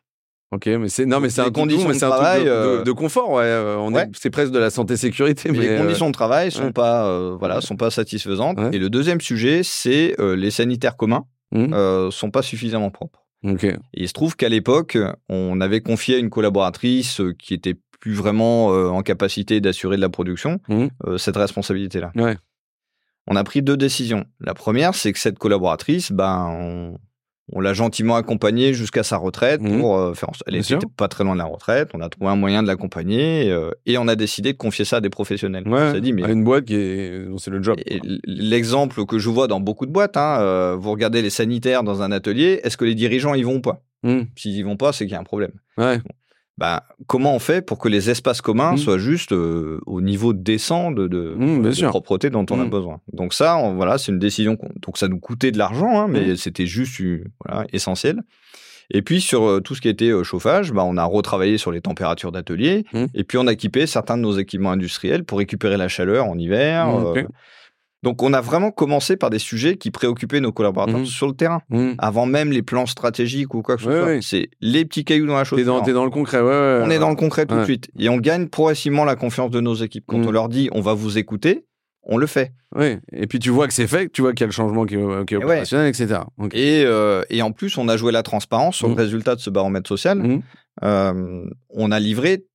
Ok, mais c'est non, mais c'est un condition, mais c'est un truc de, euh... de, de confort. Ouais, euh, on ouais. est, c'est presque de la santé sécurité. Mais, mais les euh... conditions de travail sont ouais. pas, euh, voilà, sont pas satisfaisantes. Ouais. Et le deuxième sujet, c'est euh, les sanitaires communs mmh. euh, sont pas suffisamment propres. Ok. Et il se trouve qu'à l'époque, on avait confié à une collaboratrice euh, qui était plus vraiment euh, en capacité d'assurer de la production mmh. euh, cette responsabilité-là. Ouais. On a pris deux décisions. La première, c'est que cette collaboratrice, ben, on... On l'a gentiment accompagnée jusqu'à sa retraite. Mmh. Pour, euh, faire... Elle n'était pas très loin de la retraite. On a trouvé un moyen de l'accompagner euh, et on a décidé de confier ça à des professionnels. Ouais, on s'est dit, mais... à une boîte qui est... C'est le job. Et l'exemple que je vois dans beaucoup de boîtes, hein, euh, vous regardez les sanitaires dans un atelier, est-ce que les dirigeants y vont ou pas? Mmh. S'ils y vont pas, c'est qu'il y a un problème. Ouais. Bon. Bah, comment on fait pour que les espaces communs mmh. soient juste euh, au niveau décent de, de, mmh, de propreté dont on mmh. a besoin? Donc ça, on, voilà, c'est une décision. Qu'on... Donc ça nous coûtait de l'argent, hein, mais mmh. c'était juste euh, voilà, essentiel. Et puis sur euh, tout ce qui était euh, chauffage, bah, on a retravaillé sur les températures d'atelier. Mmh. Et puis on a équipé certains de nos équipements industriels pour récupérer la chaleur en hiver. Mmh, okay. euh... Donc on a vraiment commencé par des sujets qui préoccupaient nos collaborateurs mmh. sur le terrain, mmh. avant même les plans stratégiques ou quoi que ce oui, soit. Oui. C'est les petits cailloux dans la chaussure. T'es dans, t'es dans le concret, ouais, ouais, on ouais. est dans le concret tout ouais. de suite. Et on gagne progressivement la confiance de nos équipes. Quand mmh. on leur dit « on va vous écouter », on le fait. Oui, et puis tu vois que c'est fait, tu vois qu'il y a le changement qui est, qui est opérationnel, ouais. et cetera. Okay. Et, euh, et en plus, on a joué la transparence sur mmh. le résultat de ce baromètre social. Mmh. Euh, on a livré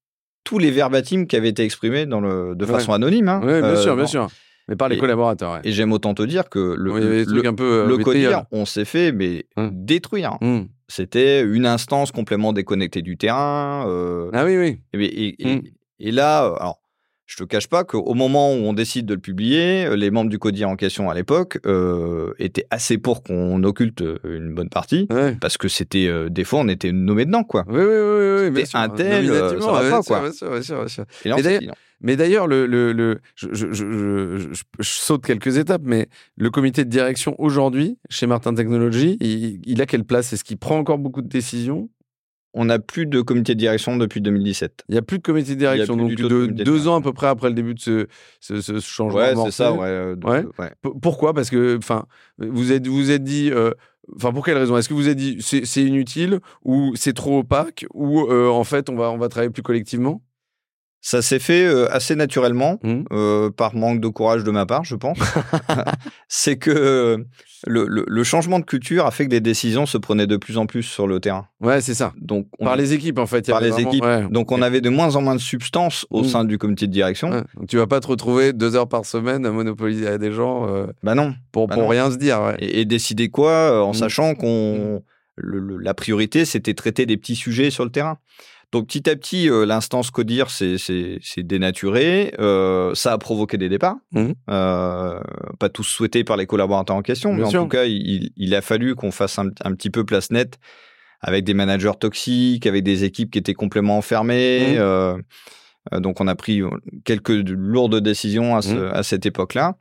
tous les verbatims qui avaient été exprimés dans le, de façon ouais. anonyme. Hein. Oui, bien euh, sûr, bien bon. sûr. Mais par les et, collaborateurs. Ouais. Et j'aime autant te dire que le, oui, le, le, un peu, euh, le codir, on s'est fait mais mmh. détruire. Mmh. C'était une instance complètement déconnectée du terrain. Euh, ah oui, oui. Et, et, et, mmh. et là, alors, je te cache pas qu'au moment où on décide de le publier, les membres du codir en question à l'époque euh, étaient assez pour qu'on occulte une bonne partie. Ouais. Parce que c'était, euh, des fois, on était nommés dedans, quoi. Oui, oui, oui. oui c'était sûr, un tel, euh, ça va ouais, pas, quoi. Bien sûr, bien sûr, bien sûr. Et là, on Mais d'ailleurs, le, le, le, je, je, je, je, je saute quelques étapes, mais le comité de direction aujourd'hui, chez Martin Technologies, il, il a quelle place? Est-ce qu'il prend encore beaucoup de décisions? on n'a plus de comité de direction depuis deux mille dix-sept. Il n'y a plus de comité de direction, donc de, de deux ans à peu près après le début de ce, ce, ce changement. Ouais, c'est ça. Ouais, de, ouais. Ouais. Pourquoi ? Parce que, enfin, vous êtes, vous êtes dit... Euh, Enfin, pour quelle raison ? Est-ce que vous avez dit c'est, c'est inutile ou c'est trop opaque ou euh, en fait on va, on va travailler plus collectivement ? Ça s'est fait euh, assez naturellement, mmh. euh, par manque de courage de ma part, je pense. C'est que le, le, le changement de culture a fait que des décisions se prenaient de plus en plus sur le terrain. Ouais, c'est ça. Donc, on... Par les équipes, en fait. Par les vraiment... équipes. Ouais. Donc, on avait de moins en moins de substance au mmh. sein du comité de direction. Ouais. Donc, tu ne vas pas te retrouver deux heures par semaine à monopoliser à des gens euh, bah non. pour, bah pour non. rien se dire. Ouais. Et, et décider quoi euh, en mmh. sachant qu'on... Mmh. Le, le, la priorité, c'était traiter des petits sujets sur le terrain. Donc, petit à petit, euh, l'instance CODIR s'est dénaturée. Euh, ça a provoqué des départs. Mmh. Euh, pas tous souhaités par les collaborateurs en question. Bien mais sûr. En tout cas, il, il a fallu qu'on fasse un, un petit peu place nette avec des managers toxiques, avec des équipes qui étaient complètement enfermées. Mmh. Euh, donc, on a pris quelques lourdes décisions à, ce, mmh. à cette époque-là.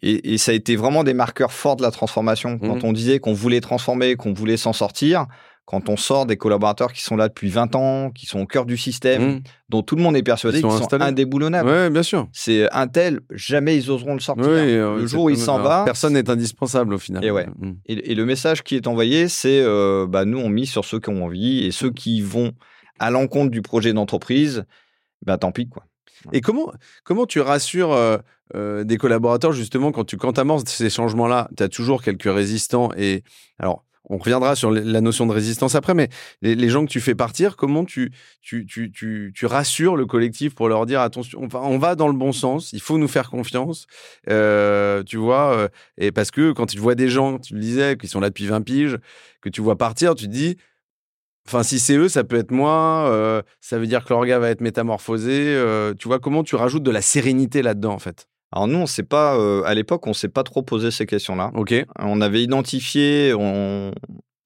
Et, et ça a été vraiment des marqueurs forts de la transformation. Quand mmh. on disait qu'on voulait transformer, qu'on voulait s'en sortir... Quand on sort des collaborateurs qui sont là depuis vingt ans, qui sont au cœur du système, mmh. dont tout le monde est persuadé qu'ils sont, qu'ils sont indéboulonnables. Oui, bien sûr. C'est un tel, jamais ils oseront le sortir. Oui, euh, le jour où il s'en va... Personne n'est indispensable au final. Et, ouais. mmh. et, et le message qui est envoyé, c'est euh, bah, nous, on mise sur ceux qui ont envie et ceux qui vont à l'encontre du projet d'entreprise, bah, tant pis, quoi. Et comment, comment tu rassures euh, euh, des collaborateurs, justement, quand tu quand t'amorces ces changements-là, tu as toujours quelques résistants et... alors. On reviendra sur la notion de résistance après, mais les, les gens que tu fais partir, comment tu, tu, tu, tu, tu rassures le collectif pour leur dire attention, on va, on va dans le bon sens, il faut nous faire confiance, euh, tu vois, et parce que quand tu vois des gens, tu le disais, qui sont là depuis vingt piges, que tu vois partir, tu te dis, enfin, si c'est eux, ça peut être moi, euh, ça veut dire que leur gars va être métamorphosé, euh, tu vois, comment tu rajoutes de la sérénité là-dedans, en fait ? Alors nous, on sait pas, euh, à l'époque, on ne s'est pas trop posé ces questions-là. Okay. On avait identifié, on,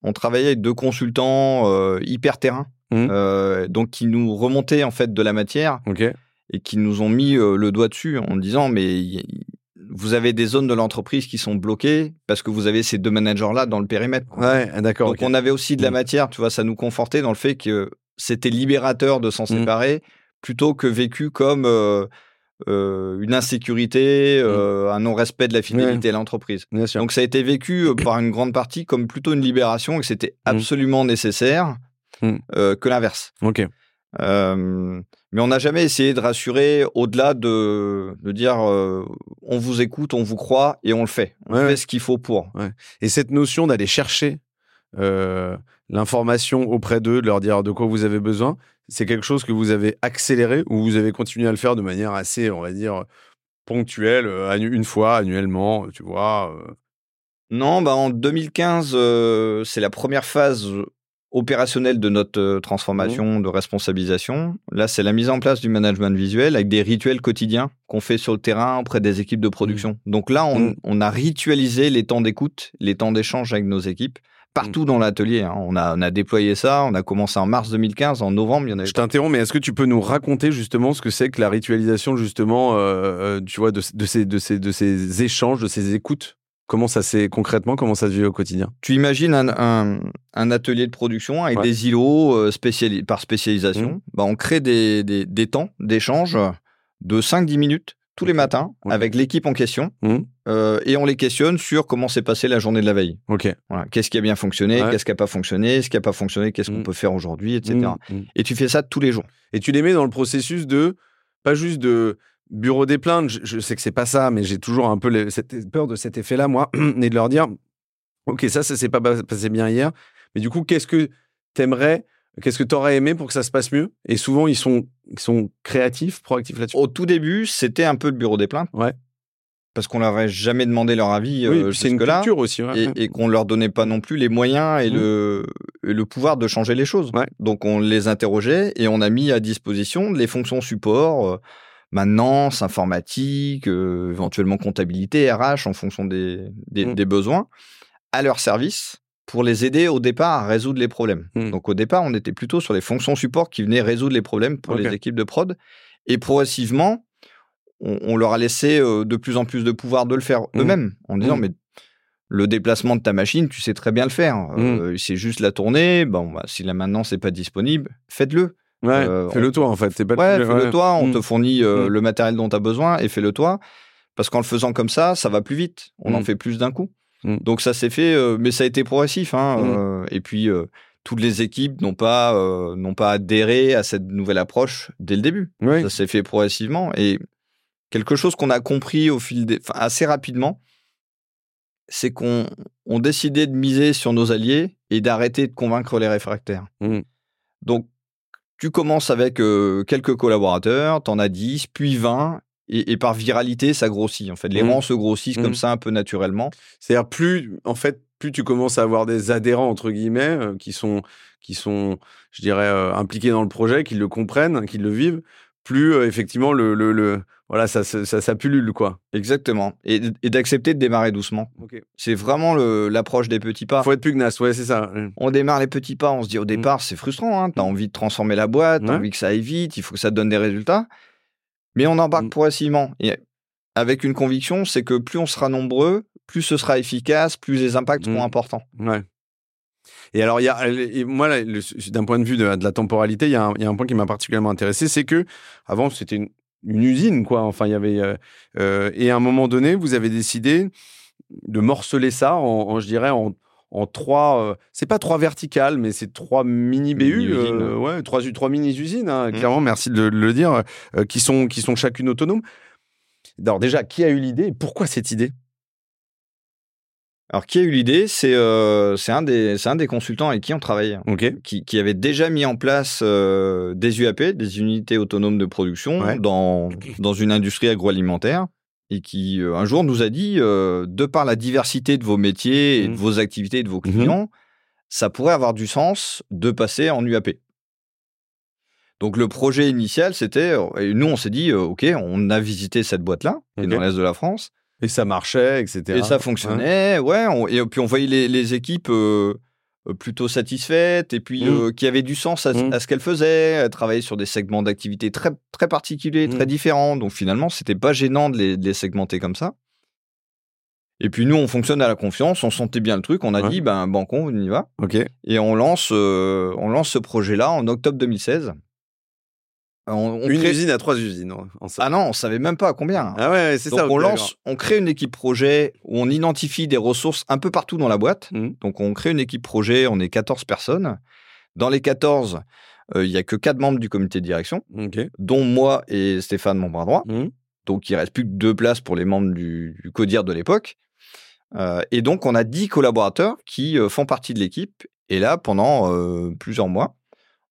on travaillait avec deux consultants euh, hyper terrain, mmh. euh, donc qui nous remontaient en fait de la matière okay. et qui nous ont mis euh, le doigt dessus en disant mais y, vous avez des zones de l'entreprise qui sont bloquées parce que vous avez ces deux managers-là dans le périmètre. Ouais, d'accord. Donc okay. on avait aussi de la matière, tu vois, ça nous confortait dans le fait que c'était libérateur de s'en mmh. séparer plutôt que vécu comme euh, Euh, une insécurité, euh, mmh. un non-respect de la fidélité ouais. à l'entreprise. Donc ça a été vécu euh, par une grande partie comme plutôt une libération et que c'était mmh. absolument nécessaire mmh. euh, que l'inverse. Okay. Euh, mais on n'a jamais essayé de rassurer au-delà de, de dire euh, on vous écoute, on vous croit et on le fait. On ouais. fait ce qu'il faut pour. Ouais. Et cette notion d'aller chercher euh, l'information auprès d'eux, de leur dire de quoi vous avez besoin, c'est quelque chose que vous avez accéléré ou vous avez continué à le faire de manière assez, on va dire, ponctuelle, une fois, annuellement, tu vois ? Non, bah en deux mille quinze, euh, c'est la première phase opérationnelle de notre transformation, mmh. de responsabilisation. Là, c'est la mise en place du management visuel avec des rituels quotidiens qu'on fait sur le terrain auprès des équipes de production. Mmh. Donc là, on, mmh. on a ritualisé les temps d'écoute, les temps d'échange avec nos équipes. Partout dans l'atelier, hein. on, a, on a déployé ça, on a commencé en mars deux mille quinze, en novembre, il y en avait... Je t'interromps, mais est-ce que tu peux nous raconter justement ce que c'est que la ritualisation justement, euh, tu vois, de, de, ces, de, ces, de ces échanges, de ces écoutes ? Comment ça s'est concrètement, comment ça se vit au quotidien ? Tu imagines un, un, un atelier de production avec ouais. des îlots spéciali- par spécialisation, mmh. bah, on crée des, des, des temps d'échange de cinq à dix minutes tous okay. les matins okay. avec l'équipe en question, mmh. Euh, et on les questionne sur comment s'est passée la journée de la veille. Ok. Voilà. Qu'est-ce qui a bien fonctionné, ouais. qu'est-ce qui n'a pas fonctionné, ce qui n'a pas fonctionné, qu'est-ce mmh. qu'on peut faire aujourd'hui, et cetera. Mmh. Mmh. Et tu fais ça tous les jours. Et tu les mets dans le processus de, pas juste de bureau des plaintes, je, je sais que c'est pas ça, mais j'ai toujours un peu les, cette peur de cet effet-là, moi, et de leur dire, ok, ça, ça s'est pas passé bien hier, mais du coup, qu'est-ce que t'aimerais, qu'est-ce que t'aurais aimé pour que ça se passe mieux ? Et souvent, ils sont, ils sont créatifs, proactifs là-dessus. Au tout début, c'était un peu le bureau des plaintes. Ouais. Parce qu'on leur avait jamais demandé leur avis oui, euh, jusque-là, aussi, ouais. et, et qu'on leur donnait pas non plus les moyens et, mmh. le, et le pouvoir de changer les choses. Ouais. Donc on les interrogeait et on a mis à disposition les fonctions support, euh, maintenance, informatique, euh, éventuellement comptabilité, R H en fonction des, des, mmh. des besoins, à leur service pour les aider au départ à résoudre les problèmes. Mmh. Donc au départ, on était plutôt sur les fonctions support qui venaient résoudre les problèmes pour okay. les équipes de prod et progressivement, on leur a laissé de plus en plus de pouvoir de le faire mmh. eux-mêmes en disant mmh. mais le déplacement de ta machine, tu sais très bien le faire. Mmh. Euh, c'est juste la tournée. Bon, bah, si la maintenance n'est pas disponible, faites-le. Ouais, euh, fais-le on... toi, en fait. C'est pas ouais, fais-le ouais. toi. On mmh. te fournit euh, mmh. le matériel dont tu as besoin et fais-le toi. Parce qu'en le faisant comme ça, ça va plus vite. On mmh. en fait plus d'un coup. Mmh. Donc, ça s'est fait, euh, mais ça a été progressif. Hein, mmh. euh, et puis, euh, toutes les équipes n'ont pas, euh, n'ont pas adhéré à cette nouvelle approche dès le début. Oui. Ça s'est fait progressivement. Et quelque chose qu'on a compris au fil des... enfin, assez rapidement, c'est qu'on on décidait de miser sur nos alliés et d'arrêter de convaincre les réfractaires. Mmh. Donc, tu commences avec euh, quelques collaborateurs, t'en as dix, puis vingt... Et, et par viralité, ça grossit, en fait. Les mmh. rangs se grossissent mmh. comme ça, un peu naturellement. C'est-à-dire, plus, en fait, plus tu commences à avoir des adhérents, entre guillemets, euh, qui, sont, qui sont, je dirais, euh, impliqués dans le projet, qui le comprennent, qui le vivent, plus, euh, effectivement, le, le, le, voilà, ça, ça, ça, ça pullule, quoi. Exactement. Et, et d'accepter de démarrer doucement. Okay. C'est vraiment le, l'approche des petits pas. Il faut être pugnace, ouais, c'est ça. On démarre les petits pas, on se dit, au départ, mmh. c'est frustrant, hein, t'as envie de transformer la boîte, ouais. t'as envie que ça aille vite, il faut que ça te donne des résultats. Mais on embarque progressivement et avec une conviction, c'est que plus on sera nombreux, plus ce sera efficace, plus les impacts mmh. seront importants. Ouais. Et alors, il y a, et moi, là, le, d'un point de vue de, de la temporalité, il y, y a un point qui m'a particulièrement intéressé, c'est que avant c'était une, une usine, quoi. Enfin, il y avait euh, euh, et à un moment donné, vous avez décidé de morceler ça, en, en je dirais en en trois, euh, c'est pas trois verticales, mais c'est trois mini B U, euh, ouais, trois, trois mini-usines, hein, mmh. clairement, merci de, de le dire, euh, qui sont, qui sont chacune autonomes. Alors déjà, qui a eu l'idée et pourquoi cette idée ? Alors, qui a eu l'idée, c'est, euh, c'est, un des, c'est un des consultants avec qui on travaille, okay. qui, qui avait déjà mis en place euh, des U A P, des unités autonomes de production, ouais. dans, dans une industrie agroalimentaire. Et qui, euh, un jour, nous a dit, euh, de par la diversité de vos métiers, et mmh. de vos activités et de vos clients, mmh. ça pourrait avoir du sens de passer en U A P. Donc, le projet initial, c'était... Et nous, on s'est dit, euh, OK, on a visité cette boîte-là, qui okay. est dans l'Est de la France. Et ça marchait, et cetera. Et ça fonctionnait, ouais. ouais on, et puis, on voyait les, les équipes euh, plutôt satisfaites, et puis, mmh. euh, qui avaient du sens à, mmh. à ce qu'elles faisaient. Elles travaillaient sur des segments d'activité très, très particuliers, mmh. très différents. Donc, finalement, c'était pas gênant de les, de les segmenter comme ça. Et puis, nous, on fonctionne à la confiance. On sentait bien le truc. On a ouais. dit, ben, bancon, on y va. Okay. Et on lance, euh, on lance ce projet-là en octobre deux mille seize. On, on une crée... usine à trois usines. On ah non, on ne savait même pas à combien. Ah ouais, ouais, c'est donc ça. On lance, on crée une équipe projet où on identifie des ressources un peu partout dans la boîte. Mmh. Donc, on crée une équipe projet, on est quatorze personnes. Dans les quatorze, il euh, n'y a que quatre membres du comité de direction, okay. dont moi et Stéphane, mon bras droit. Mmh. Donc, il ne reste plus que deux places pour les membres du, du CODIR de l'époque. Euh, et donc, on a dix collaborateurs qui euh, font partie de l'équipe. Et là, pendant euh, plusieurs mois,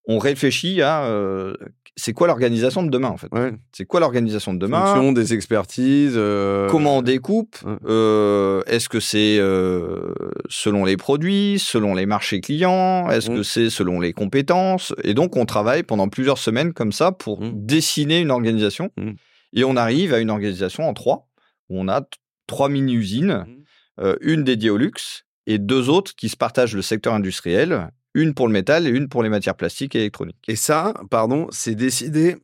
on réfléchit à... Euh, c'est quoi l'organisation de demain, en fait ouais. C'est quoi l'organisation de demain ? Fonction, des expertises... Euh... Comment on découpe ouais. euh, Est-ce que c'est euh, selon les produits, selon les marchés clients ? Est-ce mmh. que c'est selon les compétences ? Et donc, on travaille pendant plusieurs semaines comme ça pour mmh. dessiner une organisation. Mmh. Et on arrive à une organisation en trois, où on a t- trois mini-usines, mmh. euh, une dédiée au luxe et deux autres qui se partagent le secteur industriel. Une pour le métal et une pour les matières plastiques et électroniques. Et ça, pardon, c'est décidé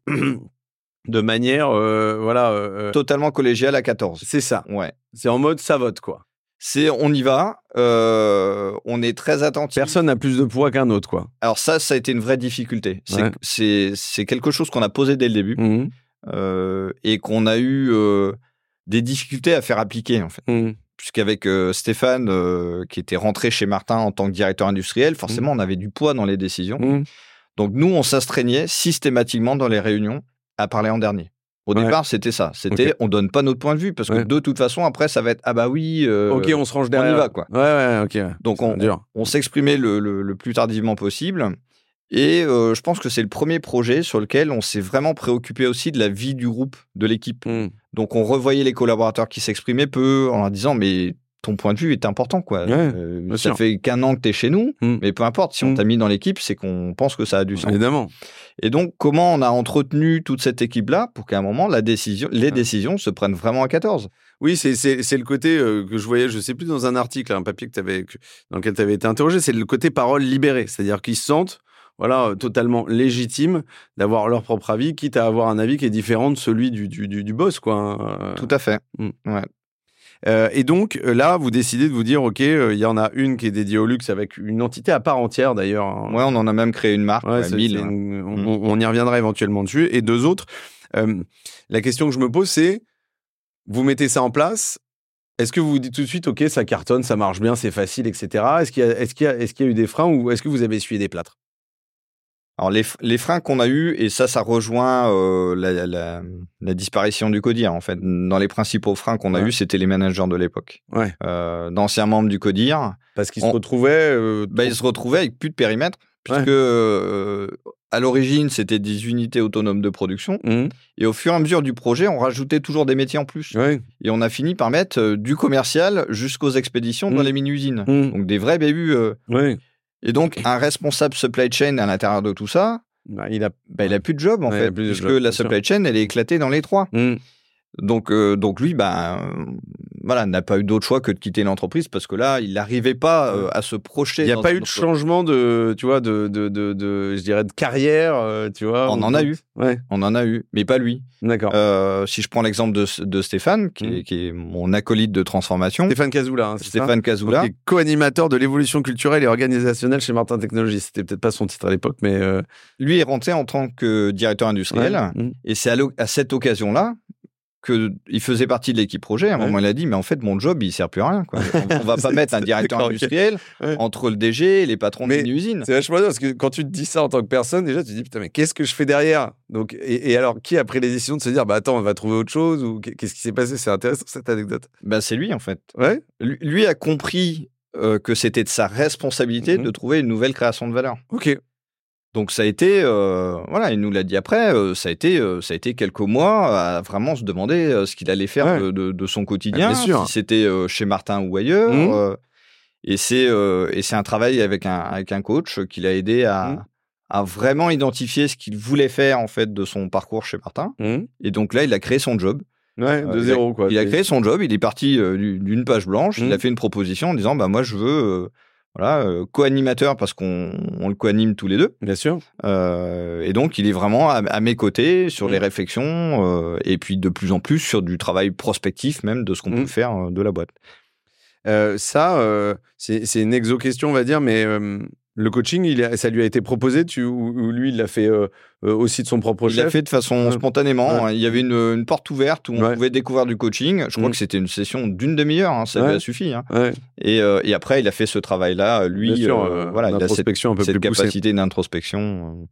de manière... Euh, voilà, euh, totalement collégiale à quatorze. C'est ça. Ouais. C'est en mode ça vote, quoi. C'est on y va, euh, on est très attentif. Personne n'a plus de poids qu'un autre, quoi. Alors ça, ça a été une vraie difficulté. C'est, ouais. c'est, c'est quelque chose qu'on a posé dès le début mmh. euh, et qu'on a eu euh, des difficultés à faire appliquer, en fait. Mmh. Puisqu'avec euh, Stéphane, euh, qui était rentré chez Martin en tant que directeur industriel, forcément, mmh. on avait du poids dans les décisions. Mmh. Donc, nous, on s'astreignait systématiquement dans les réunions à parler en dernier. Au ouais. départ, c'était ça. C'était, okay. on ne donne pas notre point de vue, parce que ouais. de toute façon, après, ça va être, ah bah oui, euh, ok, on se range derrière. On y va, quoi. Ouais, ouais, ok. Ouais. Donc, on, on, on s'exprimait le, le, le plus tardivement possible. Et euh, je pense que c'est le premier projet sur lequel on s'est vraiment préoccupé aussi de la vie du groupe, de l'équipe. Mmh. Donc, on revoyait les collaborateurs qui s'exprimaient peu en leur disant « mais ton point de vue est important, quoi. Ouais, euh, ça sûr. Fait qu'un an que t'es chez nous, mmh. mais peu importe, si on mmh. t'a mis dans l'équipe, c'est qu'on pense que ça a du sens. » Évidemment. Et donc, comment on a entretenu toute cette équipe-là pour qu'à un moment, la décision, les ouais. décisions se prennent vraiment à quatorze. Oui, c'est, c'est, c'est le côté euh, que je voyais, je ne sais plus, dans un article, un papier que t'avais, que, dans lequel tu avais été interrogé, c'est le côté parole libérée, c'est-à-dire qu'ils se sentent voilà, totalement légitime d'avoir leur propre avis, quitte à avoir un avis qui est différent de celui du, du, du boss, quoi. Euh... Tout à fait. Mmh. Ouais. Euh, et donc, là, vous décidez de vous dire, OK, il euh, y en a une qui est dédiée au luxe avec une entité à part entière, d'ailleurs. Hein. Ouais, on en a même créé une marque, ouais, c'est, mille, c'est, hein. on, on, on y reviendra éventuellement dessus. Et deux autres. Euh, la question que je me pose, c'est, vous mettez ça en place, est-ce que vous vous dites tout de suite, OK, ça cartonne, ça marche bien, c'est facile, et cetera. Est-ce qu'il y a, est-ce qu'il y a, est-ce qu'il y a eu des freins ou est-ce que vous avez essuyé des plâtres? Alors, les, les freins qu'on a eus, et ça, ça rejoint euh, la, la, la disparition du CODIR, en fait. Dans les principaux freins qu'on a ouais. eus, c'était les managers de l'époque. Ouais. Euh, d'anciens membres du CODIR. Parce qu'ils on, se retrouvaient... Euh, bah, ils se retrouvaient avec plus de périmètre, puisque ouais. euh, à l'origine, c'était des unités autonomes de production. Mmh. Et au fur et à mesure du projet, on rajoutait toujours des métiers en plus. Ouais. Et on a fini par mettre euh, du commercial jusqu'aux expéditions mmh. dans les mini-usines. Mmh. Donc, des vrais B U... Euh, ouais. Et donc, un responsable supply chain à l'intérieur de tout ça, bah, il n'a bah, plus de job, en ouais, fait, puisque job, la supply chain, elle est éclatée dans les trois. Mm. Donc, euh, donc, lui, bah, euh, voilà, n'a pas eu d'autre choix que de quitter l'entreprise, parce que là, il n'arrivait pas euh, à se projeter. Il n'y a pas eu de changement de, tu vois, de, de, de, de, je dirais, de carrière, euh, tu vois. On en a eu. Ouais. On en a eu, mais pas lui. D'accord. Euh, si je prends l'exemple de, de Stéphane, qui, mm. est, qui est mon acolyte de transformation. Stéphane Cazoula. Hein, Stéphane Cazoula. Qui est co-animateur de l'évolution culturelle et organisationnelle chez Martin Technologies. C'était peut-être pas son titre à l'époque, mais... Euh... Lui est rentré en tant que directeur industriel, ouais. mm. et c'est à, à cette occasion-là qu'il faisait partie de l'équipe projet. À un ouais. moment, il a dit, mais en fait, mon job, il ne sert plus à rien. Quoi. On ne va pas mettre un directeur industriel ouais. entre le D G et les patrons mais d'une usine. C'est vachement bien, parce que quand tu te dis ça en tant que personne, déjà, tu te dis, putain, mais qu'est-ce que je fais derrière? Donc, et, et alors, qui a pris les décisions de se dire, bah attends, on va trouver autre chose? Ou qu'est-ce qui s'est passé? C'est intéressant, cette anecdote. Bah, c'est lui, en fait. Ouais. Lui, lui a compris euh, que c'était de sa responsabilité mm-hmm. de trouver une nouvelle création de valeur. OK. Donc, ça a été, euh, voilà, il nous l'a dit après, euh, ça, a été, euh, ça a été quelques mois à vraiment se demander euh, ce qu'il allait faire ouais. de, de, de son quotidien, ouais, si c'était euh, chez Martin ou ailleurs. Mmh. Euh, et, c'est, euh, et c'est un travail avec un, avec un coach qui l'a aidé à, mmh. à vraiment identifier ce qu'il voulait faire, en fait, de son parcours chez Martin. Mmh. Et donc là, il a créé son job. Ouais, de euh, zéro, quoi. Il a, il a créé son job, il est parti euh, d'une page blanche, mmh. il a fait une proposition en disant, bah moi, je veux... Euh, Voilà, euh, co-animateur, parce qu'on on le co-anime tous les deux. Bien sûr. Euh, et donc, il est vraiment à, à mes côtés sur mmh. les réflexions euh, et puis de plus en plus sur du travail prospectif même de ce qu'on mmh. peut faire euh, de la boîte. Euh, ça, euh, c'est, c'est une exo-question, on va dire, mais euh, le coaching, il a, ça lui a été proposé tu, ou, ou lui, il l'a fait euh, aussi de son propre chef? Il l'a fait de façon ouais. spontanément. Ouais. Il y avait une, une porte ouverte où on ouais. pouvait découvrir du coaching. Je crois mmh. que c'était une session d'une demi-heure. Hein, ça ouais. lui a suffi. Hein. Ouais. Et, euh, et après, il a fait ce travail-là. Lui, sûr, euh, voilà, il a cette, un peu cette plus capacité poussée. D'introspection.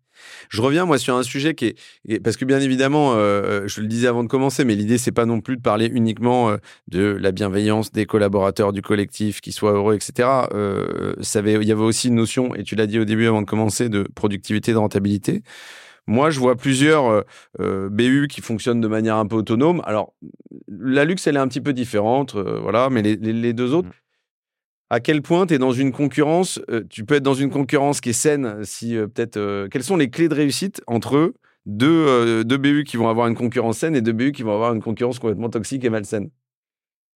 Je reviens, moi, sur un sujet qui est... Parce que, bien évidemment, euh, je le disais avant de commencer, mais l'idée, c'est pas non plus de parler uniquement euh, de la bienveillance des collaborateurs, du collectif, qu'ils soient heureux, et cetera. Euh, ça avait, il y avait aussi une notion, et tu l'as dit au début avant de commencer, de productivité, de rentabilité. Moi, je vois plusieurs euh, B U qui fonctionnent de manière un peu autonome. Alors, la luxe, elle est un petit peu différente, euh, voilà, mais les, les, les deux autres... À quel point tu es dans une concurrence, euh, tu peux être dans une concurrence qui est saine, si euh, peut-être. Euh, quelles sont les clés de réussite entre deux, euh, deux B U qui vont avoir une concurrence saine et deux B U qui vont avoir une concurrence complètement toxique et malsaine?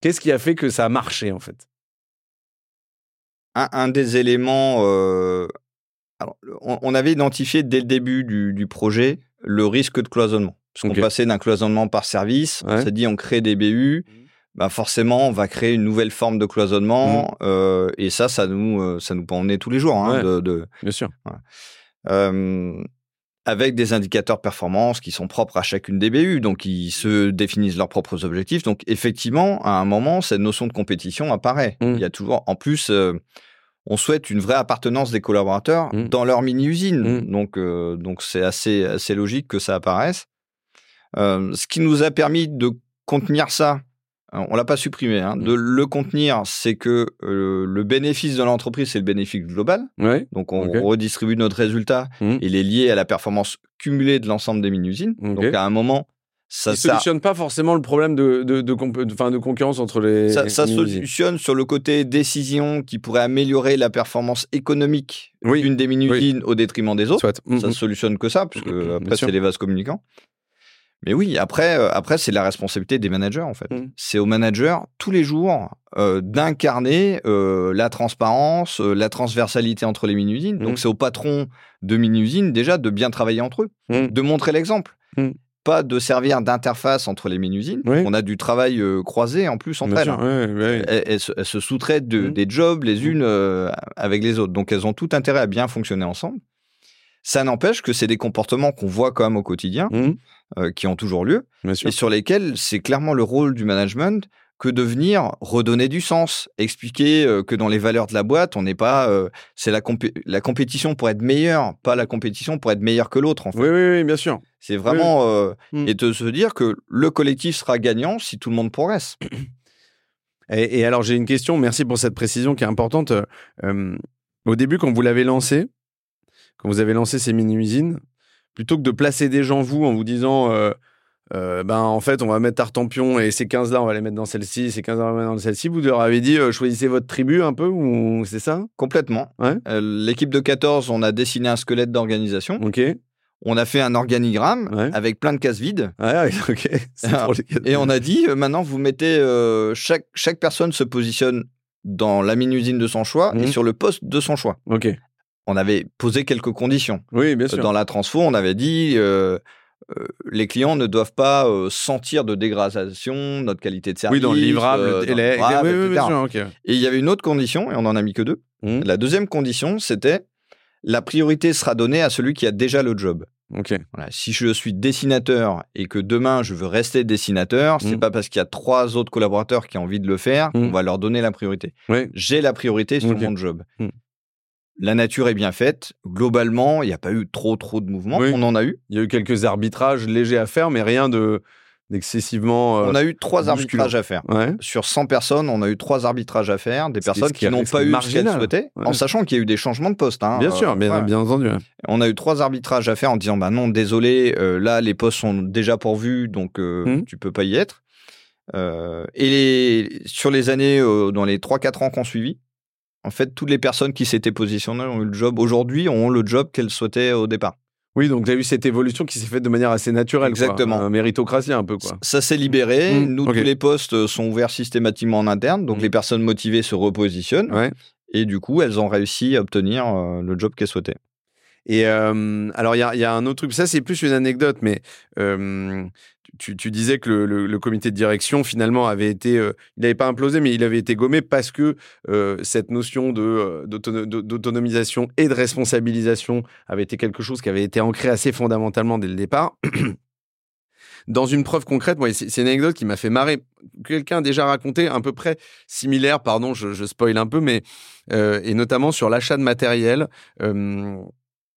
Qu'est-ce qui a fait que ça a marché, en fait? Un, un des éléments. Euh, alors, on, on avait identifié dès le début du, du projet le risque de cloisonnement. Parce okay. qu'on passait d'un cloisonnement par service, ouais. on s'est dit on crée des B U. Bah forcément, on va créer une nouvelle forme de cloisonnement mmh. euh, et ça, ça nous, euh, ça nous pend tous les jours. Hein, ouais, de, de... Bien sûr. Ouais. Euh, avec des indicateurs performance qui sont propres à chacune des B U, donc ils se définissent leurs propres objectifs. Donc effectivement, à un moment, cette notion de compétition apparaît. Mmh. Il y a toujours, en plus, euh, on souhaite une vraie appartenance des collaborateurs mmh. dans leur mini-usine. Mmh. Donc, euh, donc c'est assez, assez logique que ça apparaisse. Euh, ce qui nous a permis de contenir ça. On ne l'a pas supprimé. Hein. De le contenir, c'est que euh, le bénéfice de l'entreprise, c'est le bénéfice global. Ouais, donc, on okay. redistribue notre résultat. Mmh. Il est lié à la performance cumulée de l'ensemble des mini-usines. Okay. Donc, à un moment, ça... Il ne solutionne pas forcément le problème de, de, de, comp- de, de concurrence entre les Ça, ça solutionne sur le côté décision qui pourrait améliorer la performance économique oui. d'une des mini-usines oui. au détriment des autres. Mmh. Ça ne solutionne que ça, puisque mmh. après, c'est les vases communicants. Mais oui, après, euh, après c'est la responsabilité des managers, en fait. Mmh. C'est aux managers, tous les jours, euh, d'incarner euh, la transparence, euh, la transversalité entre les mini-usines. Mmh. Donc, c'est aux patrons de mini-usines, déjà, de bien travailler entre eux, mmh. de montrer l'exemple. Mmh. pas de servir d'interface entre les mini-usines. Oui. On a du travail euh, croisé en plus entre Bien elles. Sûr, ouais, ouais. Elles, elles, elles se sous-traitent de, mmh. des jobs les unes euh, avec les autres. Donc, elles ont tout intérêt à bien fonctionner ensemble. Ça n'empêche que c'est des comportements qu'on voit quand même au quotidien, mmh. euh, qui ont toujours lieu, et sur lesquels c'est clairement le rôle du management que de venir redonner du sens, expliquer euh, que dans les valeurs de la boîte, on n'est pas, euh, c'est la, compé- la compétition pour être meilleur, pas la compétition pour être meilleur que l'autre. En fait. Oui, oui, oui, bien sûr. C'est vraiment, oui, oui. Euh, mmh. et de se dire que le collectif sera gagnant si tout le monde progresse. Et, et alors, j'ai une question, merci pour cette précision qui est importante. Euh, au début, quand vous l'avez lancé, quand vous avez lancé ces mini-usines, plutôt que de placer des gens, vous, en vous disant... Euh, Euh, ben, en fait, on va mettre Tartampion et ces quinze-là, on va les mettre dans celle-ci, ces quinze-là, on va les mettre dans celle-ci. Vous leur avez dit, euh, choisissez votre tribu un peu, ou c'est ça ? Complètement. Ouais. Euh, l'équipe de quatorze, on a dessiné un squelette d'organisation. OK. On a fait un organigramme ouais. avec plein de cases vides. Ouais, OK. C'est pour les cases. Et on a dit, euh, maintenant, vous mettez... Euh, chaque, chaque personne se positionne dans la mini-usine de son choix mmh. et sur le poste de son choix. OK. On avait posé quelques conditions. Oui, bien sûr. Euh, dans la transfo, on avait dit... Euh, Euh, les clients ne doivent pas euh, sentir de dégradation, notre qualité de service. Oui, dans le livrable, euh, le délai, oui, oui, oui, bien sûr, okay. Et il y avait une autre condition, et on n'en a mis que deux. Mmh. La deuxième condition, c'était la priorité sera donnée à celui qui a déjà le job. Okay. Voilà, si je suis dessinateur et que demain, je veux rester dessinateur, mmh. c'est pas parce qu'il y a trois autres collaborateurs qui ont envie de le faire mmh. qu'on va leur donner la priorité. Oui. J'ai la priorité sur okay. mon job. Mmh. La nature est bien faite. Globalement, il n'y a pas eu trop, trop de mouvements. Oui. On en a eu. Il y a eu quelques arbitrages légers à faire, mais rien de, d'excessivement euh, On a eu trois musculant. arbitrages à faire. Ouais. Sur cent personnes, on a eu trois arbitrages à faire. Des c'est personnes qui n'ont pas eu ce qu'elles souhaitaient, ouais. en sachant qu'il y a eu des changements de poste. Hein, bien euh, sûr, bien, ouais. bien entendu. Ouais. On a eu trois arbitrages à faire en disant, bah non, désolé, euh, là, les postes sont déjà pourvus, donc euh, mmh. tu ne peux pas y être. Euh, et les, sur les années, euh, dans les trois quatre ans qu'on suivit, en fait, toutes les personnes qui s'étaient positionnées ont eu le job. Aujourd'hui, ont le job qu'elles souhaitaient au départ. Oui, donc tu as eu cette évolution qui s'est faite de manière assez naturelle. Exactement. Quoi. Un méritocratie un peu. Quoi. Ça, ça s'est libéré. Mmh. Nous, okay. tous les postes sont ouverts systématiquement en interne. Donc, mmh. les personnes motivées se repositionnent. Ouais. Et du coup, elles ont réussi à obtenir euh, le job qu'elles souhaitaient. Et euh, alors, il y, y a un autre truc. Ça, c'est plus une anecdote, mais... Euh... Tu, tu disais que le, le, le comité de direction, finalement, avait été... Euh, il n'avait pas implosé, mais il avait été gommé parce que euh, cette notion de, euh, d'autono- d'autonomisation et de responsabilisation avait été quelque chose qui avait été ancré assez fondamentalement dès le départ. Dans une preuve concrète, moi, c'est, c'est une anecdote qui m'a fait marrer. Quelqu'un a déjà raconté à peu près similaire, pardon, je, je spoil un peu, mais... Euh, et notamment sur l'achat de matériel... Euh,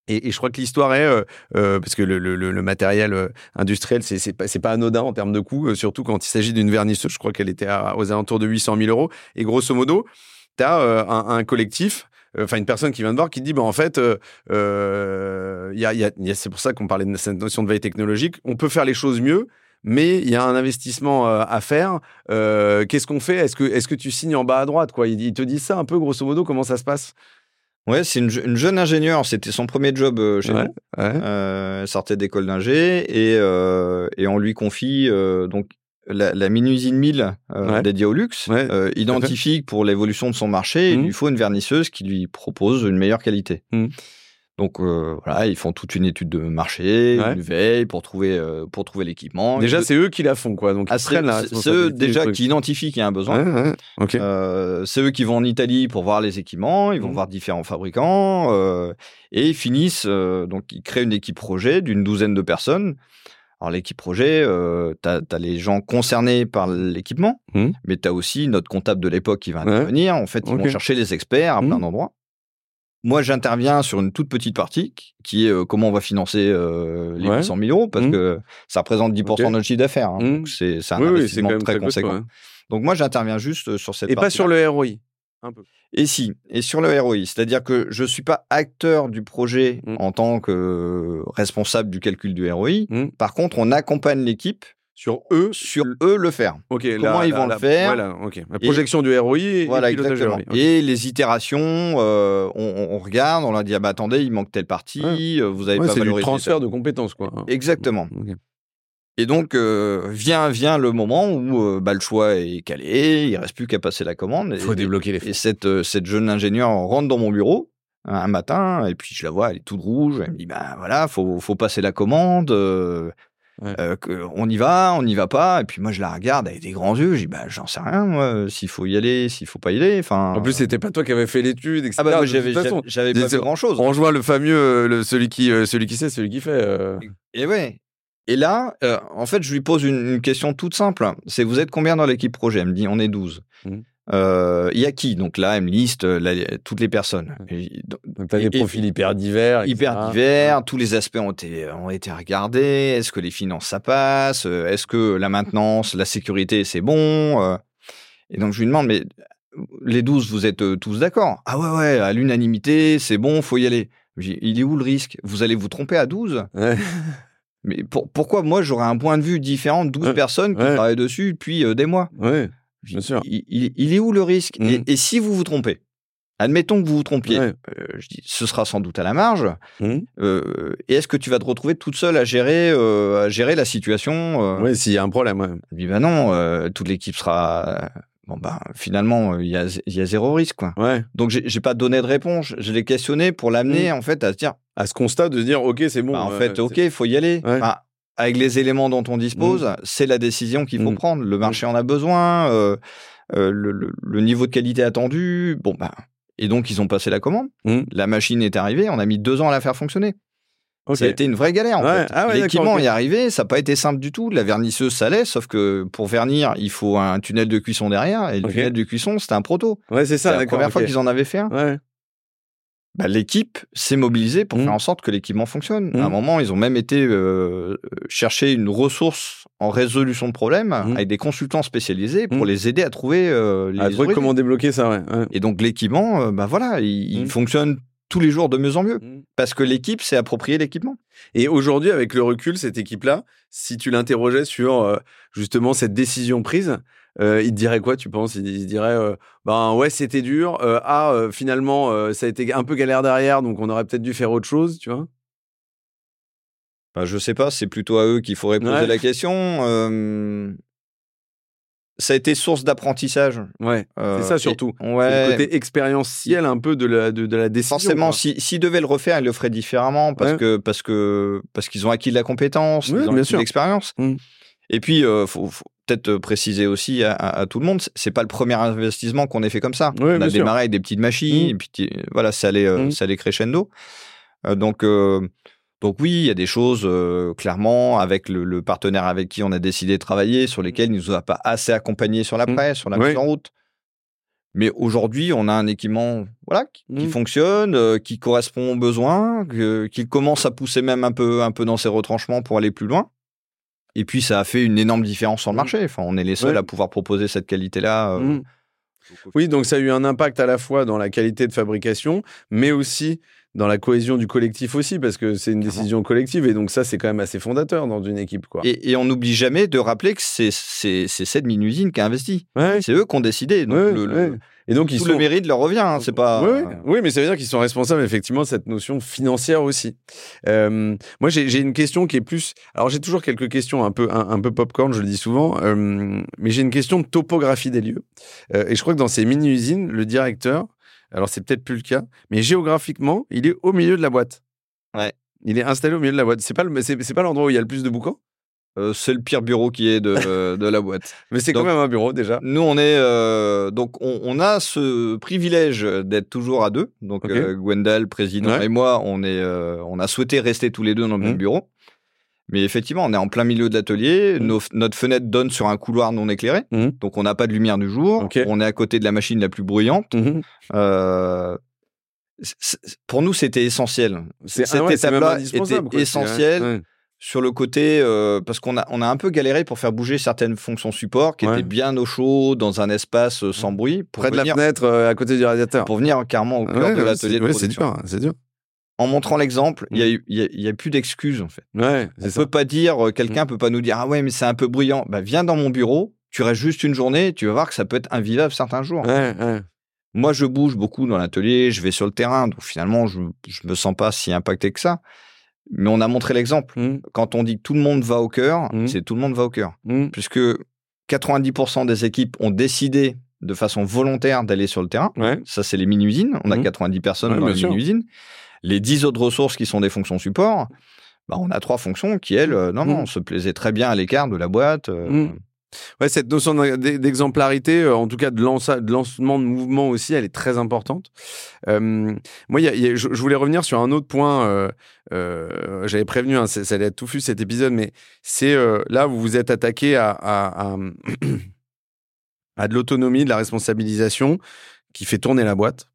Et, et je crois que l'histoire est, euh, euh, parce que le, le, le matériel euh, industriel, c'est, c'est, pas, c'est pas anodin en termes de coût, euh, surtout quand il s'agit d'une vernisseuse, je crois qu'elle était à, aux alentours de huit cent mille euros. Et grosso modo, tu as euh, un, un collectif, enfin euh, une personne qui vient de voir, qui te dit, bah, en fait, euh, euh, y a, y a, y a, c'est pour ça qu'on parlait de cette notion de veille technologique, on peut faire les choses mieux, mais il y a un investissement euh, à faire. Euh, qu'est-ce qu'on fait ? Est-ce que, est-ce que tu signes en bas à droite, quoi ? Ils, ils te disent ça un peu, grosso modo, comment ça se passe ? Ouais, c'est une, une jeune ingénieure. C'était son premier job chez ouais, nous. Ouais. Euh, elle sortait d'école d'ingé et, euh, et on lui confie euh, donc la, la mini-usine mille euh, ouais. dédiée au luxe, ouais, euh, identifie pour l'évolution de son marché, mmh. il lui faut une vernisseuse qui lui propose une meilleure qualité. Mmh. Donc euh, voilà, ils font toute une étude de marché, ouais. une veille pour trouver euh, pour trouver l'équipement. Déjà, c'est eux qui la font, quoi. Donc ah, c'est, là, c'est, c'est eux déjà qui identifient qu'il y a un besoin. Ouais, ouais. Okay. Euh, c'est eux qui vont en Italie pour voir les équipements, ils vont mmh. voir différents fabricants euh, et ils finissent euh, donc ils créent une équipe projet d'une douzaine de personnes. Alors l'équipe projet, euh, t'as, t'as les gens concernés par l'équipement, mmh. mais t'as aussi notre comptable de l'époque qui va intervenir. Ouais. En fait, ils okay. vont chercher les experts à mmh. plein d'endroits. Moi, j'interviens sur une toute petite partie qui est euh, comment on va financer euh, les ouais. huit cent mille euros parce mmh. que ça représente dix pour cent okay. de notre chiffre d'affaires. Hein, mmh. donc c'est, c'est un oui, investissement oui, c'est très, très conséquent. Quoi, ouais. Donc moi, j'interviens juste sur cette et partie. Et pas sur le R O I un peu. Et si, et sur le R O I. C'est-à-dire que je ne suis pas acteur du projet mmh. en tant que responsable du calcul du R O I. Mmh. Par contre, on accompagne l'équipe sur eux, sur eux le faire. Okay, Comment la, ils vont la, le faire voilà, okay. La projection et, du R O I et voilà, du pilotage exactement. R O I. Okay. Et les itérations, euh, on, on regarde, on leur dit ah bah attendez, il manque telle partie, ouais. vous avez ouais, pas valorisé. C'est du transfert ça. De compétences quoi. Exactement. Okay. Et donc euh, vient vient le moment où euh, bah, le choix est calé, il reste plus qu'à passer la commande. Il faut et, débloquer les fonds. Et cette euh, cette jeune ingénieure rentre dans mon bureau un matin et puis je la vois, elle est toute rouge, elle me dit bah voilà, faut faut passer la commande. Euh, ouais. euh, on y va, on n'y va pas. Et puis moi, je la regarde avec des grands yeux. Je dis, bah, j'en sais rien, moi, s'il faut y aller, s'il faut pas y aller. Enfin, en plus, c'était pas toi qui avais fait l'étude, et cetera. Ah bah, moi, j'avais, façon, j'avais pas fait grand-chose. On rejoint le fameux, le, celui, qui, euh, celui qui sait, celui qui fait. Euh... Et ouais. Et là, euh, en fait, je lui pose une, une question toute simple. C'est, vous êtes combien dans l'équipe projet? Elle me dit, on est douze. Mmh. Il euh, y a qui? Donc là, elle me liste la, toutes les personnes. Et, donc, tu as des profils hyper divers. et cetera. Hyper divers. Ouais. Tous les aspects ont été, ont été regardés. Est-ce que les finances, ça passe? Est-ce que la maintenance, la sécurité, c'est bon? Et donc, je lui demande, mais les douze, vous êtes tous d'accord? Ah ouais, ouais, à l'unanimité, c'est bon, faut y aller. J'ai, il est où le risque? Vous allez vous tromper à douze? Ouais. Mais pour, pourquoi moi, j'aurais un point de vue différent de douze ouais. personnes qui ouais. travaillent dessus depuis euh, des mois? Ouais. Bien sûr. Il, il, il est où le risque? mmh. et, et si vous vous trompez, admettons que vous vous trompiez, ouais. euh, je dis, ce sera sans doute à la marge. Mmh. Euh, et est-ce que tu vas te retrouver toute seule à gérer, euh, à gérer la situation euh... Oui, s'il y a un problème. Ouais. Je dis, ben non, euh, toute l'équipe sera... Bon, ben, finalement, il y a, il y a zéro risque, quoi. Ouais. Donc, j'ai, j'ai pas donné de réponse. Je l'ai questionné pour l'amener, mmh. en fait, à se dire... À ce constat de se dire, OK, c'est bon. Ben, en euh, fait, OK, il faut y aller. Ouais. Ben, avec les éléments dont on dispose, mmh. c'est la décision qu'il faut mmh. prendre. Le marché mmh. en a besoin, euh, euh, le, le, le niveau de qualité attendu. Bon, bah, et donc, ils ont passé la commande. Mmh. La machine est arrivée. On a mis deux ans à la faire fonctionner. Okay. Ça a été une vraie galère, en ouais. fait. Ah ouais, l'équipement y est arrivé. Ça n'a pas été simple du tout. La vernisseuse, ça l'est, sauf que pour vernir, il faut un tunnel de cuisson derrière. Et le okay. tunnel de cuisson, c'était un proto. Ouais, c'est ça. C'est la première okay. fois qu'ils en avaient fait un. Ouais. Bah, l'équipe s'est mobilisée pour mmh. faire en sorte que l'équipement fonctionne. Mmh. À un moment, ils ont même été euh, chercher une ressource en résolution de problèmes mmh. avec des consultants spécialisés pour mmh. les aider à trouver euh, les à trouver comment débloquer ça. Ouais. Ouais. Et donc l'équipement, euh, bah voilà, il, mmh. il fonctionne tous les jours de mieux en mieux mmh. parce que l'équipe s'est appropriée l'équipement. Et aujourd'hui, avec le recul, cette équipe-là, si tu l'interrogeais sur euh, justement cette décision prise. Euh, il te dirait quoi, tu penses? Il, il te dirait, euh, ben ouais, c'était dur. Euh, ah, euh, finalement, euh, ça a été un peu galère derrière, donc on aurait peut-être dû faire autre chose, tu vois? Ben, je sais pas, c'est plutôt à eux qu'il faudrait poser ouais. la question. Euh... Ça a été source d'apprentissage. Ouais, euh, c'est ça surtout. Et, ouais. Le côté expérientiel un peu de la, de, de la décision. Forcément, s'ils si, si devaient le refaire, ils le feraient différemment parce, ouais. que, parce, que, parce qu'ils ont acquis de la compétence, ouais, ils ont acquis de l'expérience. Mmh. Et puis, il euh, faut, faut peut-être préciser aussi à, à, à tout le monde, c'est pas le premier investissement qu'on ait fait comme ça. Oui, on a démarré avec des petites machines, mmh. et puis voilà, ça allait, mmh. ça allait crescendo. Euh, donc, euh, donc oui, il y a des choses, euh, clairement, avec le, le partenaire avec qui on a décidé de travailler, sur lesquels il ne nous a pas assez accompagnés sur l'après, mmh. sur la mise oui. en route. Mais aujourd'hui, on a un équipement voilà, qui, mmh. qui fonctionne, euh, qui correspond aux besoins, que, qui commence à pousser même un peu, un peu dans ses retranchements pour aller plus loin. Et puis, ça a fait une énorme différence sur le marché. Enfin, on est les seuls ouais. à pouvoir proposer cette qualité-là. Euh... Mmh. Oui, donc ça a eu un impact à la fois dans la qualité de fabrication, mais aussi dans la cohésion du collectif aussi, parce que c'est une Clairement. décision collective. Et donc ça, c'est quand même assez fondateur dans une équipe, quoi. Et, et on n'oublie jamais de rappeler que c'est, c'est, c'est cette mini-usine qui a investi. Ouais. C'est eux qui ont décidé. Donc, ouais, le, le... Ouais. Et donc, tout ils sont... le mérite leur revient. Hein, c'est pas... oui, oui. oui, mais ça veut dire qu'ils sont responsables, effectivement, de cette notion financière aussi. Euh, moi, j'ai, j'ai une question qui est plus... Alors, j'ai toujours quelques questions un peu, un, un peu popcorn, je le dis souvent, euh, mais j'ai une question de topographie des lieux. Euh, et je crois que dans ces mini-usines, le directeur, alors c'est peut-être plus le cas, mais géographiquement, il est au milieu de la boîte. Ouais. Il est installé au milieu de la boîte. C'est pas, le, c'est, c'est pas l'endroit où il y a le plus de boucans? Euh, c'est le pire bureau qui est de, euh, de la boîte. Mais c'est donc, quand même un bureau déjà. Nous, on est euh, donc on, on a ce privilège d'être toujours à deux. Donc okay. euh, Gwendal, président ouais. et moi, on est, euh, on a souhaité rester tous les deux dans le mmh. même bureau. Mais effectivement, on est en plein milieu de l'atelier. Nos, notre fenêtre donne sur un couloir non éclairé. Mmh. Donc on n'a pas de lumière du jour. Okay. On est à côté de la machine la plus bruyante. Mmh. Euh, c'est, pour nous, c'était essentiel. C'est, Cette ah ouais, étape-là c'est était quoi, essentielle. Ouais. Sur le côté, euh, parce qu'on a, on a un peu galéré pour faire bouger certaines fonctions support qui ouais. étaient bien au chaud, dans un espace sans bruit. Près venir, de la fenêtre, euh, à côté du radiateur. Pour venir carrément au cœur ouais, de ouais, l'atelier c'est, de production. Ouais, c'est dur, c'est dur. En montrant l'exemple, il mmh. n'y a, y a, y a plus d'excuses, en fait. Ouais, c'est on ça. Peut pas dire, quelqu'un ne mmh. peut pas nous dire « Ah ouais, mais c'est un peu bruyant. Bah, » Viens dans mon bureau, tu restes juste une journée, tu vas voir que ça peut être invivable certains jours. Ouais, ouais. Moi, je bouge beaucoup dans l'atelier, je vais sur le terrain, donc finalement, je ne me sens pas si impacté que ça. Mais on a montré l'exemple. Mmh. Quand on dit que tout le monde va au cœur, mmh. c'est tout le monde va au cœur. Mmh. Puisque quatre-vingt-dix pour cent des équipes ont décidé de façon volontaire d'aller sur le terrain. Ouais. Ça, c'est les mini-usines. On a mmh. quatre-vingt-dix personnes ouais, dans les sûr. mini-usines. Les dix autres ressources qui sont des fonctions support, bah, on a trois fonctions qui, elles, euh, non, non, mmh. se plaisaient très bien à l'écart de la boîte. Euh, mmh. Ouais, cette notion d'exemplarité, en tout cas de, lança, de lancement de mouvement aussi, elle est très importante. Euh, moi, y a, y a, je, je voulais revenir sur un autre point. Euh, euh, j'avais prévenu, hein, ça allait être touffu cet épisode, mais c'est euh, là vous vous êtes attaqué à, à, à, à de l'autonomie, de la responsabilisation qui fait tourner la boîte.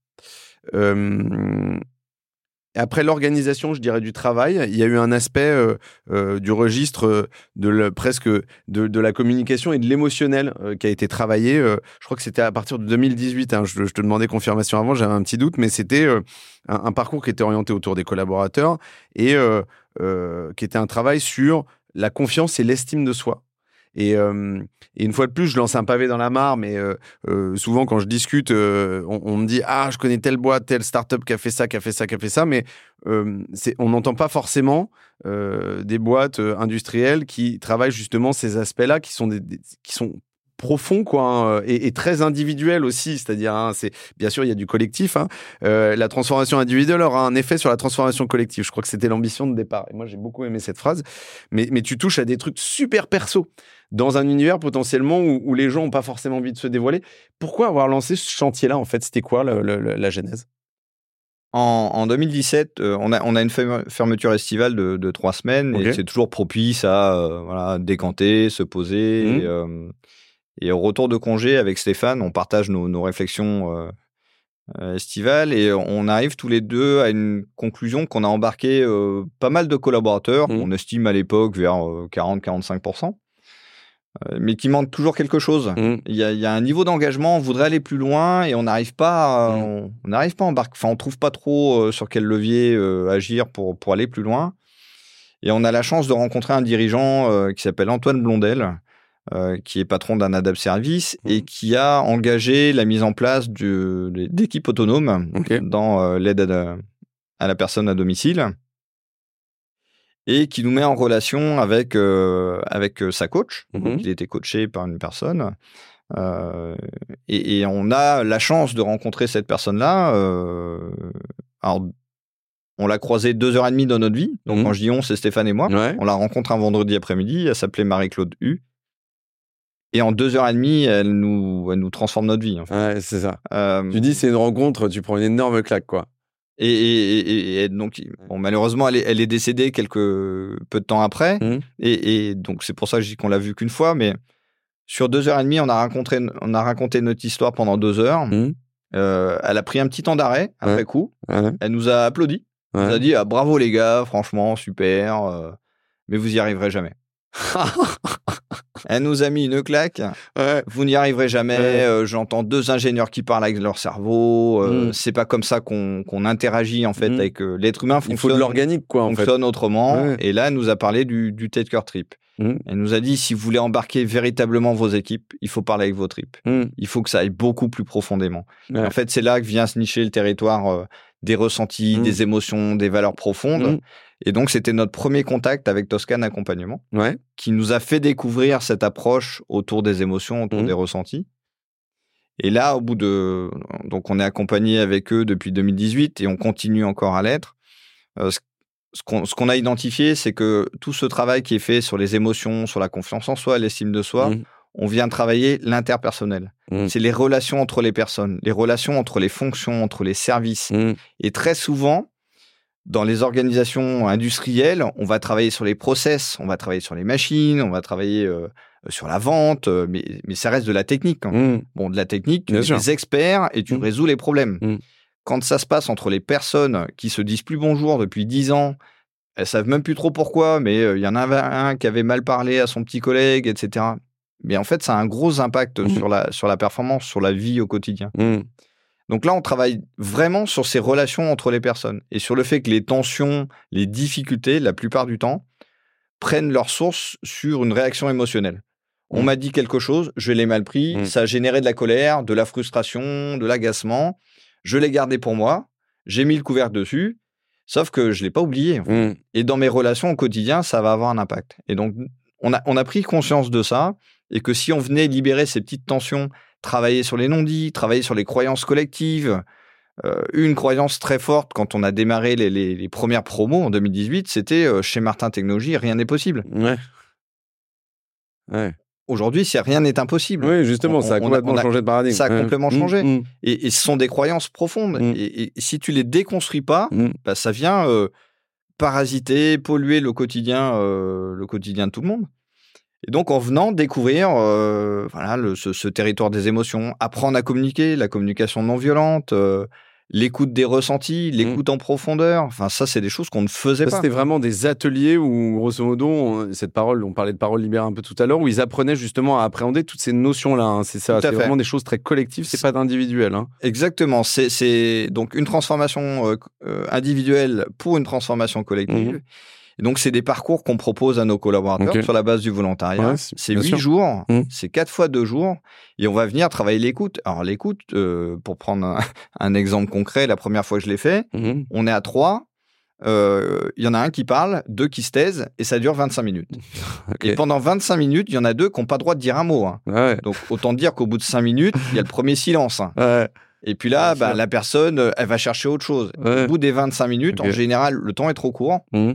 Euh, Après l'organisation, je dirais, du travail, il y a eu un aspect euh, euh, du registre euh, de le, presque de, de la communication et de l'émotionnel euh, qui a été travaillé. Euh, je crois que c'était à partir de deux mille dix-huit. Hein, je, je te demandais confirmation avant, j'avais un petit doute, mais c'était euh, un, un parcours qui était orienté autour des collaborateurs et euh, euh, qui était un travail sur la confiance et l'estime de soi. Et, euh, et une fois de plus, je lance un pavé dans la mare, mais euh, euh, souvent quand je discute, euh, on, on me dit « Ah, je connais telle boîte, telle start-up qui a fait ça, qui a fait ça, qui a fait ça », mais euh, c'est, on n'entend pas forcément euh, des boîtes euh, industrielles qui travaillent justement ces aspects-là, qui sont, des, des, qui sont profonds quoi, hein, et, et très individuels aussi, c'est-à-dire, hein, c'est, bien sûr, il y a du collectif, hein, euh, la transformation individuelle aura un effet sur la transformation collective. Je crois que c'était l'ambition de départ, et moi j'ai beaucoup aimé cette phrase, mais, mais tu touches à des trucs super perso dans un univers potentiellement où, où les gens n'ont pas forcément envie de se dévoiler. Pourquoi avoir lancé ce chantier-là, en fait? C'était quoi le, le, la genèse? En, en deux mille dix-sept, euh, on, a, on a une fermeture estivale de, de trois semaines, okay. Et c'est toujours propice à euh, voilà, décanter, se poser. Mmh. Et, euh, et au retour de congé avec Stéphane, on partage nos, nos réflexions euh, estivale et on arrive tous les deux à une conclusion qu'on a embarqué euh, pas mal de collaborateurs, mmh. qu'on estime à l'époque vers euh, quarante à quarante-cinq pour cent, euh, mais qui manque toujours quelque chose. Il mmh. y, y a un niveau d'engagement, on voudrait aller plus loin et on n'arrive pas, mmh. on, on n'arrive pas à embarquer, enfin on trouve pas trop euh, sur quel levier euh, agir pour, pour aller plus loin. Et on a la chance de rencontrer un dirigeant euh, qui s'appelle Antoine Blondel, Euh, qui est patron d'un Adap Service mmh. et qui a engagé la mise en place du, d'équipes autonomes okay. dans euh, l'aide à, à la personne à domicile et qui nous met en relation avec, euh, avec sa coach. Mmh. Donc, il était coaché par une personne euh, et, et on a la chance de rencontrer cette personne-là. Euh, alors, on l'a croisée deux heures et demie dans notre vie. Donc, mmh. quand je dis on, c'est Stéphane et moi. Ouais. On la rencontre un vendredi après-midi. Elle s'appelait Marie-Claude U. Et en deux heures et demie, elle nous, elle nous transforme notre vie. En fait. Ouais, c'est ça. Euh, tu dis, c'est une rencontre, tu prends une énorme claque, quoi. Et, et, et, et donc, bon, malheureusement, elle est, elle est décédée quelques peu de temps après. Mmh. Et, et donc, c'est pour ça que je dis qu'on l'a vue qu'une fois. Mais sur deux heures et demie, on a raconté, on a raconté notre histoire pendant deux heures. Mmh. Euh, elle a pris un petit temps d'arrêt après ouais. coup. Ouais. Elle nous a applaudi. Ouais. Elle nous a dit ah, bravo les gars, franchement, super. Euh, mais vous n'y arriverez jamais. Elle nous a mis une claque. Ouais. Vous n'y arriverez jamais. Ouais. Euh, j'entends deux ingénieurs qui parlent avec leur cerveau. Euh, mm. C'est pas comme ça qu'on, qu'on interagit en fait mm. avec euh, l'être humain. Il faut de l'organique quoi. En fonctionne fait. Autrement. Ouais. Et là, elle nous a parlé du, du Taker Trip. Mm. Elle nous a dit si vous voulez embarquer véritablement vos équipes, il faut parler avec vos tripes. Mm. Il faut que ça aille beaucoup plus profondément. Ouais. En fait, c'est là que vient se nicher le territoire euh, des ressentis, mm. des émotions, des valeurs profondes. Mm. Et donc, c'était notre premier contact avec Toscane Accompagnement, ouais. qui nous a fait découvrir cette approche autour des émotions, autour mmh. des ressentis. Et là, au bout de... Donc, on est accompagné avec eux depuis deux mille dix-huit et on continue encore à l'être. Euh, ce, ce, qu'on, ce qu'on a identifié, c'est que tout ce travail qui est fait sur les émotions, sur la confiance en soi, l'estime de soi, mmh. on vient travailler l'interpersonnel. Mmh. C'est les relations entre les personnes, les relations entre les fonctions, entre les services. Mmh. Et très souvent... Dans les organisations industrielles, on va travailler sur les process, on va travailler sur les machines, on va travailler euh, sur la vente, mais, mais ça reste de la technique. Hein. Mmh. Bon, de la technique, tu es des experts et tu mmh. résous les problèmes. Mmh. Quand ça se passe entre les personnes qui se disent plus bonjour depuis dix ans, elles ne savent même plus trop pourquoi, mais il euh, y en a un qui avait mal parlé à son petit collègue, et cetera. Mais en fait, ça a un gros impact mmh. sur la, sur la performance, sur la vie au quotidien. Mmh. Donc là, on travaille vraiment sur ces relations entre les personnes et sur le fait que les tensions, les difficultés, la plupart du temps, prennent leur source sur une réaction émotionnelle. On mmh. m'a dit quelque chose, je l'ai mal pris, mmh. ça a généré de la colère, de la frustration, de l'agacement. Je l'ai gardé pour moi, j'ai mis le couvercle dessus, sauf que je ne l'ai pas oublié. En fait. mmh. Et dans mes relations au quotidien, ça va avoir un impact. Et donc, on a, on a pris conscience de ça et que si on venait libérer ces petites tensions, travailler sur les non-dits, travailler sur les croyances collectives, euh, une croyance très forte quand on a démarré les, les, les premières promos en deux mille dix-huit, c'était euh, chez Martin Technologies, rien n'est possible. Ouais. Ouais. Aujourd'hui, c'est rien n'est impossible. Oui, justement, on, ça a complètement on a, on a, changé de paradigme. Ça a ouais. complètement mmh, changé. Mmh. Et, et ce sont des croyances profondes. Mmh. Et, et si tu les déconstruis pas, mmh. bah, ça vient euh, parasiter, polluer le quotidien, euh, le quotidien de tout le monde. Et donc, en venant découvrir euh, voilà, le, ce, ce territoire des émotions, apprendre à communiquer, la communication non violente, euh, l'écoute des ressentis, l'écoute mmh. en profondeur. Enfin, ça, c'est des choses qu'on ne faisait ça, pas. C'était vraiment des ateliers où, grosso modo, on, cette parole, on parlait de parole libérée un peu tout à l'heure, où ils apprenaient justement à appréhender toutes ces notions-là. Hein. C'est ça, c'est vraiment des choses très collectives, c'est, c'est... pas d'individuel. Hein. Exactement. C'est, c'est donc une transformation euh, individuelle pour une transformation collective. Mmh. Et donc, c'est des parcours qu'on propose à nos collaborateurs okay. sur la base du volontariat. Ouais, c'est c'est huit sûr. jours, mmh. c'est quatre fois deux jours. Et on va venir travailler l'écoute. Alors, l'écoute, euh, pour prendre un, un exemple concret, la première fois que je l'ai fait, mmh. on est à trois. Il euh, y en a un qui parle, deux qui se taisent, et ça dure vingt-cinq minutes. Okay. Et pendant vingt-cinq minutes, il y en a deux qui n'ont pas le droit de dire un mot. Hein. Ouais. Donc, autant dire qu'au bout de cinq minutes, il y a le premier silence. Hein. Ouais. Et puis là, bah, la personne, elle va chercher autre chose. Ouais. Au bout des vingt-cinq minutes, okay. en général, le temps est trop court. Mmh.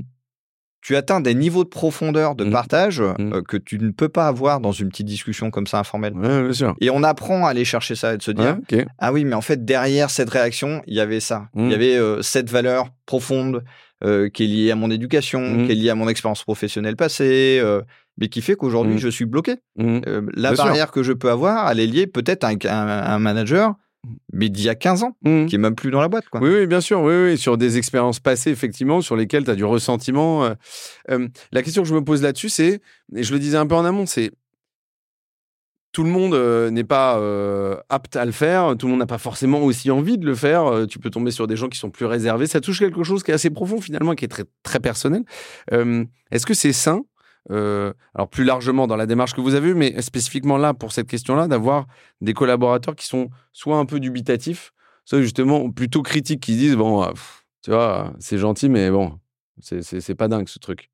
Tu atteins des niveaux de profondeur de mmh. partage mmh. Euh, que tu ne peux pas avoir dans une petite discussion comme ça informelle. Ouais, bien sûr. Et on apprend à aller chercher ça et de se dire ouais, okay. ah oui, mais en fait, derrière cette réaction, il y avait ça. Il mmh. y avait euh, cette valeur profonde euh, qui est liée à mon éducation, mmh. qui est liée à mon expérience professionnelle passée, euh, mais qui fait qu'aujourd'hui, mmh. je suis bloqué. Mmh. Euh, la bien barrière sûr. Que je peux avoir, elle est liée peut-être à un, à un manager mais d'il y a quinze ans, mmh. qui n'est même plus dans la boîte. Quoi. Oui, oui, bien sûr, oui, oui, sur des expériences passées, effectivement, sur lesquelles tu as du ressentiment. Euh, euh, la question que je me pose là-dessus, c'est, et je le disais un peu en amont, c'est tout le monde euh, n'est pas euh, apte à le faire, tout le monde n'a pas forcément aussi envie de le faire, euh, tu peux tomber sur des gens qui sont plus réservés, ça touche quelque chose qui est assez profond finalement, qui est très, très personnel. Euh, est-ce que c'est sain, euh, alors plus largement dans la démarche que vous avez eue, mais spécifiquement là, pour cette question-là, d'avoir des collaborateurs qui sont soit un peu dubitatifs, soit justement plutôt critiques, qui disent « bon, pff, tu vois, c'est gentil, mais bon, c'est, c'est, c'est pas dingue ce truc ».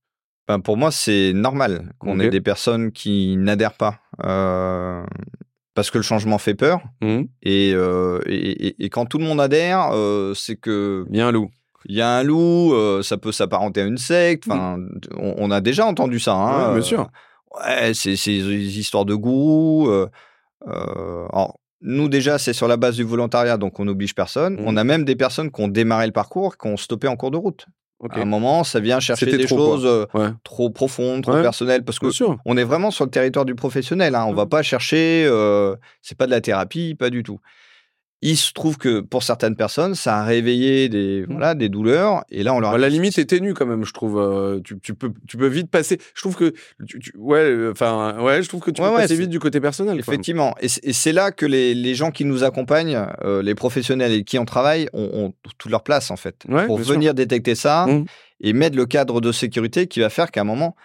Ben, pour moi, c'est normal qu'on okay. ait des personnes qui n'adhèrent pas, euh, parce que le changement fait peur, mmh. et, euh, et, et, et quand tout le monde adhère, euh, c'est que... Il y a un loup. Il y a un loup, euh, ça peut s'apparenter à une secte. Enfin, on, on a déjà entendu ça. Hein, ouais, bien sûr. Euh, ouais, c'est ces histoires de gourous. Euh, euh, alors, nous, déjà, c'est sur la base du volontariat, donc on n'oblige personne. Mmh. On a même des personnes qui ont démarré le parcours, qui ont stoppé en cours de route. Okay. À un moment, ça vient chercher C'était des trop choses euh, ouais. trop profondes, trop ouais. personnelles, parce qu'on est vraiment sur le territoire du professionnel. Hein, on ne mmh. va pas chercher... Euh, c'est pas de la thérapie, pas du tout. Il se trouve que pour certaines personnes, ça a réveillé des voilà des douleurs et là on leur a... la limite est ténue quand même, je trouve. Euh, tu, tu peux tu peux vite passer. Je trouve que tu, tu, ouais enfin euh, ouais je trouve que tu ouais, peux ouais, passer c'est... vite du côté personnel. Effectivement. Et c'est, et c'est là que les les gens qui nous accompagnent, euh, les professionnels et qui en travaillent, ont, ont toute leur place en fait ouais, pour venir sûr. détecter ça mmh. et mettre le cadre de sécurité qui va faire qu'à un moment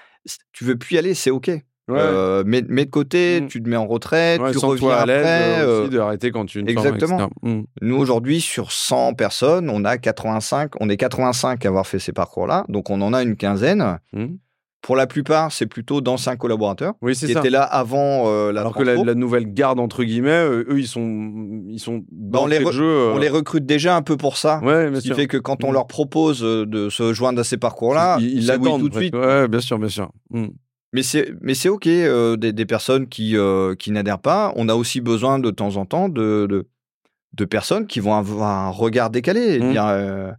tu veux plus y aller, c'est ok. Ouais. Euh, mets, mets de côté, mmh. tu te mets en retrait, ouais, tu reviens à l'aide, après. Euh, aussi de arrêter quand tu. Exactement. Mmh. Nous aujourd'hui sur cent personnes, on a quatre-vingt-cinq, on est quatre-vingt-cinq à avoir fait ces parcours-là, donc on en a une quinzaine. Mmh. Pour la plupart, c'est plutôt d'anciens collaborateurs oui, qui ça. étaient là avant euh, la. Alors que la, la nouvelle garde entre guillemets, euh, eux ils sont ils sont dans ben les re- jeu. Euh... On les recrute déjà un peu pour ça, ouais, ce qui sûr. fait que quand on leur propose de se joindre à ces parcours-là, ils, ils l'attendent oui, tout de suite. Ouais, bien sûr, bien sûr. Mmh. Mais c'est, mais c'est OK, euh, des, des personnes qui, euh, qui n'adhèrent pas. On a aussi besoin de temps en temps de, de, de personnes qui vont avoir un regard décalé. Et mmh. dire, euh,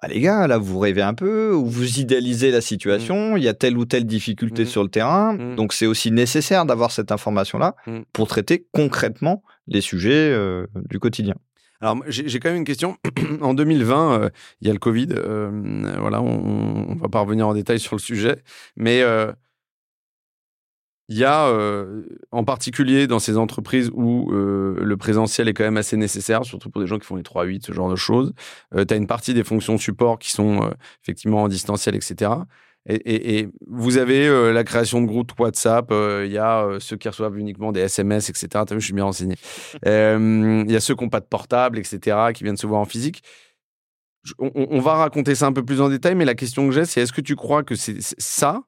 ah, les gars, là, vous rêvez un peu, ou vous idéalisez la situation, mmh. il y a telle ou telle difficulté mmh. sur le terrain. Mmh. Donc, c'est aussi nécessaire d'avoir cette information-là mmh. pour traiter concrètement les sujets euh, du quotidien. Alors, j'ai, j'ai quand même une question. En deux mille vingt, euh, il y a le Covid. Euh, voilà, on ne va pas revenir en détail sur le sujet. Mais... Euh, il y a, euh, en particulier dans ces entreprises où euh, le présentiel est quand même assez nécessaire, surtout pour des gens qui font les trois huit, ce genre de choses, euh, tu as une partie des fonctions support qui sont euh, effectivement en distanciel, et cetera. Et, et, et vous avez euh, la création de groupes WhatsApp, il euh, y a euh, ceux qui reçoivent uniquement des S M S, et cetera. T'as vu, je suis bien renseigné. Il euh, y a ceux qui n'ont pas de portable, et cetera, qui viennent se voir en physique. On, on va raconter ça un peu plus en détail, mais la question que j'ai, c'est est-ce que tu crois que c'est, c'est ça,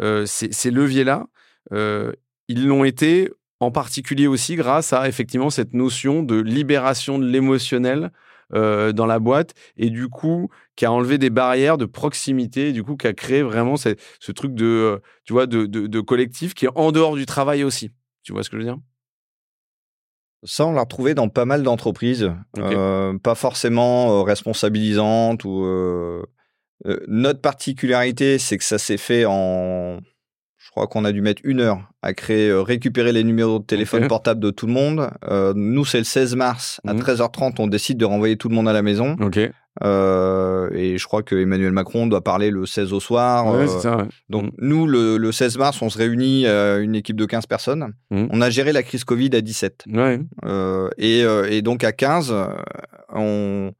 euh, c'est, ces leviers-là, Euh, ils l'ont été en particulier aussi grâce à effectivement cette notion de libération de l'émotionnel euh, dans la boîte et du coup qui a enlevé des barrières de proximité, du coup qui a créé vraiment ce, ce truc de, euh, tu vois, de, de, de collectif qui est en dehors du travail aussi. Tu vois ce que je veux dire ? Ça, on l'a retrouvé dans pas mal d'entreprises, okay. euh, pas forcément euh, responsabilisantes. Ou, euh, euh, notre particularité, c'est que ça s'est fait en... Je crois qu'on a dû mettre une heure à créer, euh, récupérer les numéros de téléphone okay. portable de tout le monde. Euh, nous, c'est le seize mars, mmh. à treize heures trente, on décide de renvoyer tout le monde à la maison. Okay. Euh, et je crois qu'Emmanuel Macron doit parler le seize au soir. Ouais, euh, c'est ça, ouais. Donc, mmh. nous, le, le seize mars, on se réunit euh, une équipe de quinze personnes. Mmh. On a géré la crise Covid à dix-sept. Ouais. Euh, et, euh, et donc, à quinze, on...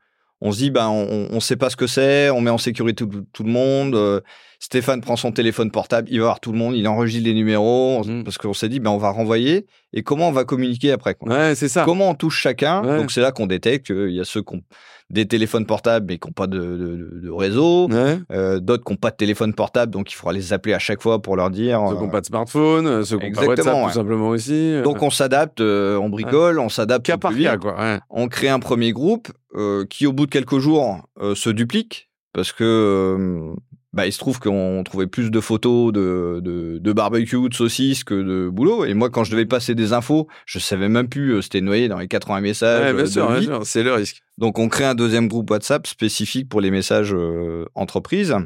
On se dit, ben, on ne sait pas ce que c'est, on met en sécurité tout, tout le monde. Euh, Stéphane prend son téléphone portable, il va voir tout le monde, il enregistre les numéros, mmh. parce qu'on s'est dit, ben, on va renvoyer. Et comment on va communiquer après quoi. Ouais, c'est ça. Comment on touche chacun ouais. Donc, c'est là qu'on détecte qu'il y a ceux qui ont des téléphones portables, mais qui n'ont pas de, de, de réseau. Ouais. Euh, d'autres qui n'ont pas de téléphone portable, donc il faudra les appeler à chaque fois pour leur dire... Ceux euh... qui n'ont pas de smartphone, ceux qui n'ont pas de WhatsApp, ouais. tout simplement aussi. Donc, on s'adapte, euh, on bricole, ouais. on s'adapte au public. Cas, quoi. Ouais. On crée un premier groupe. Euh, qui au bout de quelques jours euh, se duplique parce que euh, bah, il se trouve qu'on trouvait plus de photos de, de, de barbecue, de saucisses que de boulot. Et moi, quand je devais passer des infos, je savais même plus, euh, c'était noyé dans les quatre-vingts messages. Ouais, bien euh, sûr, bien sûr, c'est le risque. Donc, on crée un deuxième groupe WhatsApp spécifique pour les messages euh, entreprises.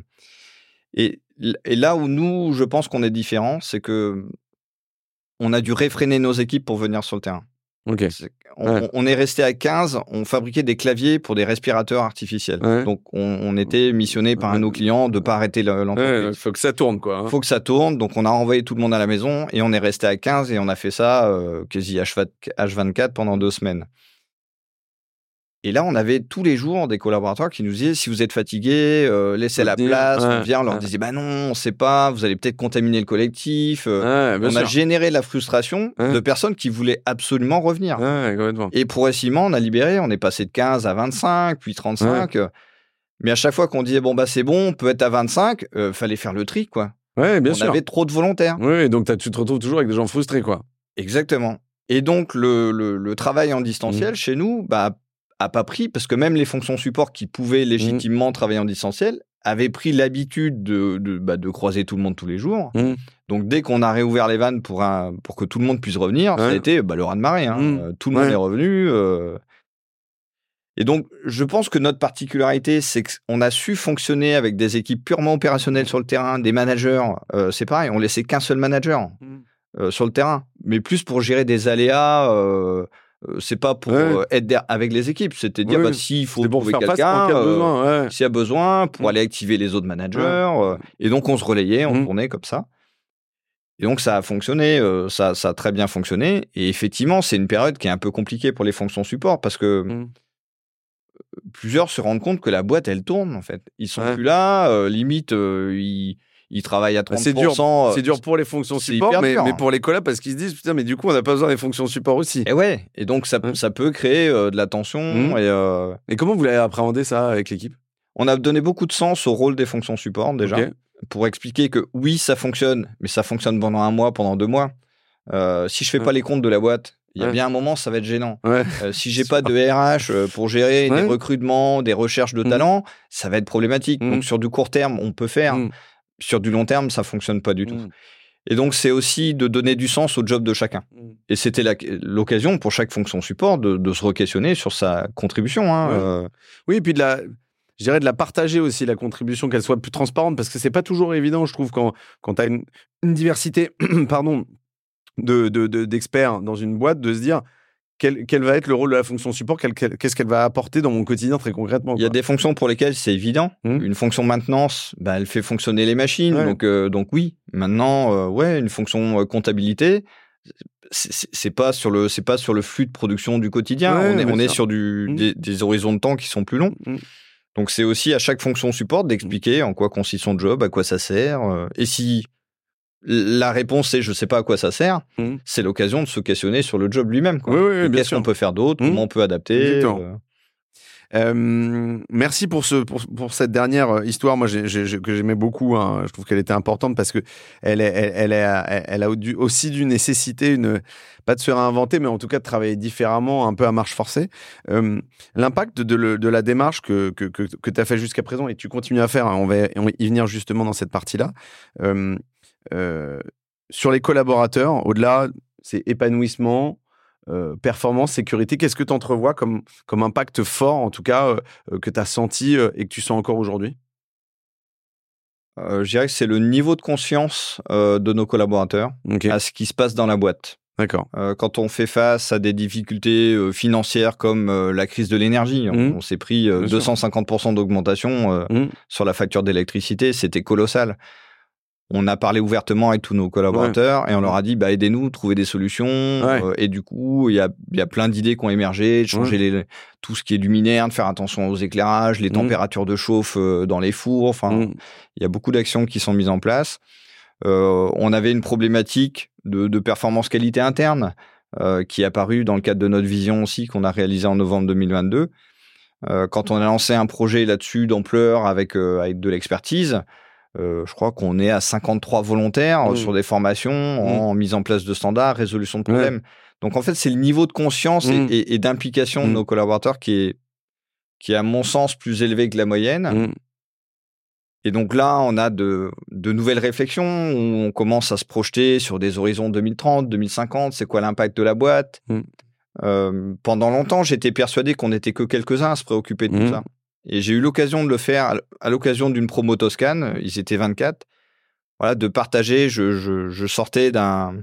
Et, et là où nous, je pense qu'on est différents, c'est que on a dû réfréner nos équipes pour venir sur le terrain. Okay. On, ouais. on est resté à quinze, on fabriquait des claviers pour des respirateurs artificiels. Ouais. Donc, on, on était missionné par ouais. un de nos clients de ne pas arrêter l'entreprise. Il ouais, faut que ça tourne, quoi. Il hein. faut que ça tourne. Donc, on a renvoyé tout le monde à la maison et on est resté à quinze et on a fait ça euh, quasi H vingt-quatre pendant deux semaines. Et là, on avait tous les jours des collaborateurs qui nous disaient « Si vous êtes fatigués, euh, laissez la place. Ouais, » On vient, on leur ouais. disait « Bah non, on ne sait pas, vous allez peut-être contaminer le collectif. Euh, » ouais, On sûr. a généré la frustration ouais. de personnes qui voulaient absolument revenir. Ouais, et progressivement, on a libéré. On est passé de quinze à vingt-cinq, puis trente-cinq. Ouais. Mais à chaque fois qu'on disait « Bon, bah c'est bon, on peut être à vingt-cinq euh, », fallait faire le tri, quoi. Ouais, bien on sûr. avait trop de volontaires. Oui, donc tu te retrouves toujours avec des gens frustrés, quoi. Exactement. Et donc, le, le, le travail en distanciel, mmh. chez nous, bah a pas pris, parce que même les fonctions support qui pouvaient légitimement mmh. travailler en distanciel avaient pris l'habitude de, de, bah, de croiser tout le monde tous les jours. Mmh. Donc, dès qu'on a réouvert les vannes pour, un, pour que tout le monde puisse revenir, ouais. ça a été bah, le raz-de-marée. Hein. Mmh. Tout le ouais. monde est revenu. Euh... Et donc, je pense que notre particularité, c'est qu'on a su fonctionner avec des équipes purement opérationnelles sur le terrain, des managers. Euh, c'est pareil, on laissait qu'un seul manager mmh. euh, sur le terrain, mais plus pour gérer des aléas... Euh... C'est pas pour ouais. être avec les équipes, c'était dire oui. bah, s'il faut trouver quelqu'un, euh, ouais. s'il y a besoin, pour mmh. aller activer les autres managers. Ouais. Et donc, on se relayait, on mmh. tournait comme ça. Et donc, ça a fonctionné, euh, ça, ça a très bien fonctionné. Et effectivement, c'est une période qui est un peu compliquée pour les fonctions support parce que mmh. plusieurs se rendent compte que la boîte, elle tourne en fait. Ils sont ouais. plus là, euh, limite, euh, ils... Ils travaillent à trente pour cent. C'est dur, euh, c'est dur pour les fonctions support, mais, mais pour les collabs, parce qu'ils se disent, putain, mais du coup, on n'a pas besoin des fonctions support aussi. Et ouais, et donc ça, mmh. ça peut créer euh, de la tension. Mmh. Et, euh... et comment vous l'avez appréhendé ça avec l'équipe ? On a donné beaucoup de sens au rôle des fonctions support déjà, okay. pour expliquer que oui, ça fonctionne, mais ça fonctionne pendant un mois, pendant deux mois. Euh, si je ne fais mmh. pas les comptes de la boîte, il y a ouais. bien un moment, ça va être gênant. Ouais. Euh, si j'ai pas de R H pour gérer ouais. des recrutements, des recherches de mmh. talents, ça va être problématique. Mmh. Donc sur du court terme, on peut faire... Mmh. Sur du long terme, ça ne fonctionne pas du tout. Mmh. Et donc, c'est aussi de donner du sens au job de chacun. Mmh. Et c'était la, l'occasion pour chaque fonction support de, de se re-questionner sur sa contribution. Hein, ouais. euh... Oui, et puis de la... Je dirais de la partager aussi, la contribution, qu'elle soit plus transparente, parce que ce n'est pas toujours évident, je trouve, quand, quand tu as une, une diversité pardon, de, de, de, d'experts dans une boîte, de se dire... Quel, quel va être le rôle de la fonction support ? quel, quel, Qu'est-ce qu'elle va apporter dans mon quotidien très concrètement ? Il y a des fonctions pour lesquelles c'est évident. Mmh. Une fonction maintenance, bah, elle fait fonctionner les machines. Ouais. Donc, euh, donc oui, maintenant, euh, ouais, une fonction euh, comptabilité, c'est, c'est, pas sur le, c'est pas sur le flux de production du quotidien. Ouais, on est, on est sur du, mmh. des, des horizons de temps qui sont plus longs. Mmh. Donc c'est aussi à chaque fonction support d'expliquer mmh. en quoi consiste son job, à quoi ça sert. Euh, et si... La réponse est je ne sais pas à quoi ça sert. Mmh. C'est l'occasion de se questionner sur le job lui-même. Quoi. Oui, oui, bien qu'est-ce sûr. qu'on peut faire d'autre, mmh. comment on peut adapter. Euh... Euh, merci pour, ce, pour, pour cette dernière histoire, moi, j'ai, j'ai, que j'aimais beaucoup. Hein. Je trouve qu'elle était importante parce qu'elle elle, elle a, elle a aussi dû nécessiter, une, pas de se réinventer, mais en tout cas de travailler différemment, un peu à marche forcée. Euh, l'impact de, le, de la démarche que, que, que, que tu as fait jusqu'à présent et que tu continues à faire, hein, on va y venir justement dans cette partie-là, euh, euh, sur les collaborateurs, au-delà, c'est épanouissement, Euh, performance, sécurité, qu'est-ce que tu entrevois comme, comme impact fort, en tout cas, euh, que tu as senti euh, et que tu sens encore aujourd'hui ? euh, Je dirais que c'est le niveau de conscience euh, de nos collaborateurs okay. à ce qui se passe dans la boîte. D'accord. Euh, quand on fait face à des difficultés euh, financières comme euh, la crise de l'énergie, mmh. on, on s'est pris euh, deux cent cinquante pour cent d'augmentation euh, mmh. sur la facture d'électricité, c'était colossal. On a parlé ouvertement avec tous nos collaborateurs ouais. et on leur a dit bah, « aidez-nous, trouvez des solutions ouais. euh, ». Et du coup, il y a, y a plein d'idées qui ont émergé, de changer ouais. les, tout ce qui est luminaire, de faire attention aux éclairages, les mmh. températures de chauffe dans les fours. Enfin, il mmh. y a beaucoup d'actions qui sont mises en place. Euh, on avait une problématique de, de performance qualité interne euh, qui est apparue dans le cadre de notre vision aussi qu'on a réalisée en novembre deux mille vingt-deux. Euh, quand on a lancé un projet là-dessus d'ampleur avec, euh, avec de l'expertise, Euh, je crois qu'on est à cinquante-trois volontaires mmh. sur des formations mmh. en mise en place de standards, résolution de problèmes. Mmh. Donc, en fait, c'est le niveau de conscience mmh. et, et, et d'implication mmh. de nos collaborateurs qui est, qui est, à mon sens, plus élevé que la moyenne. Mmh. Et donc là, on a de, de nouvelles réflexions où on commence à se projeter sur des horizons deux mille trente, deux mille cinquante. C'est quoi l'impact de la boîte ? mmh. euh, Pendant longtemps, j'étais persuadé qu'on n'était que quelques-uns à se préoccuper de mmh. tout ça. Et j'ai eu l'occasion de le faire à l'occasion d'une promo Toscane, ils étaient vingt-quatre, voilà, de partager, je, je, je sortais d'un,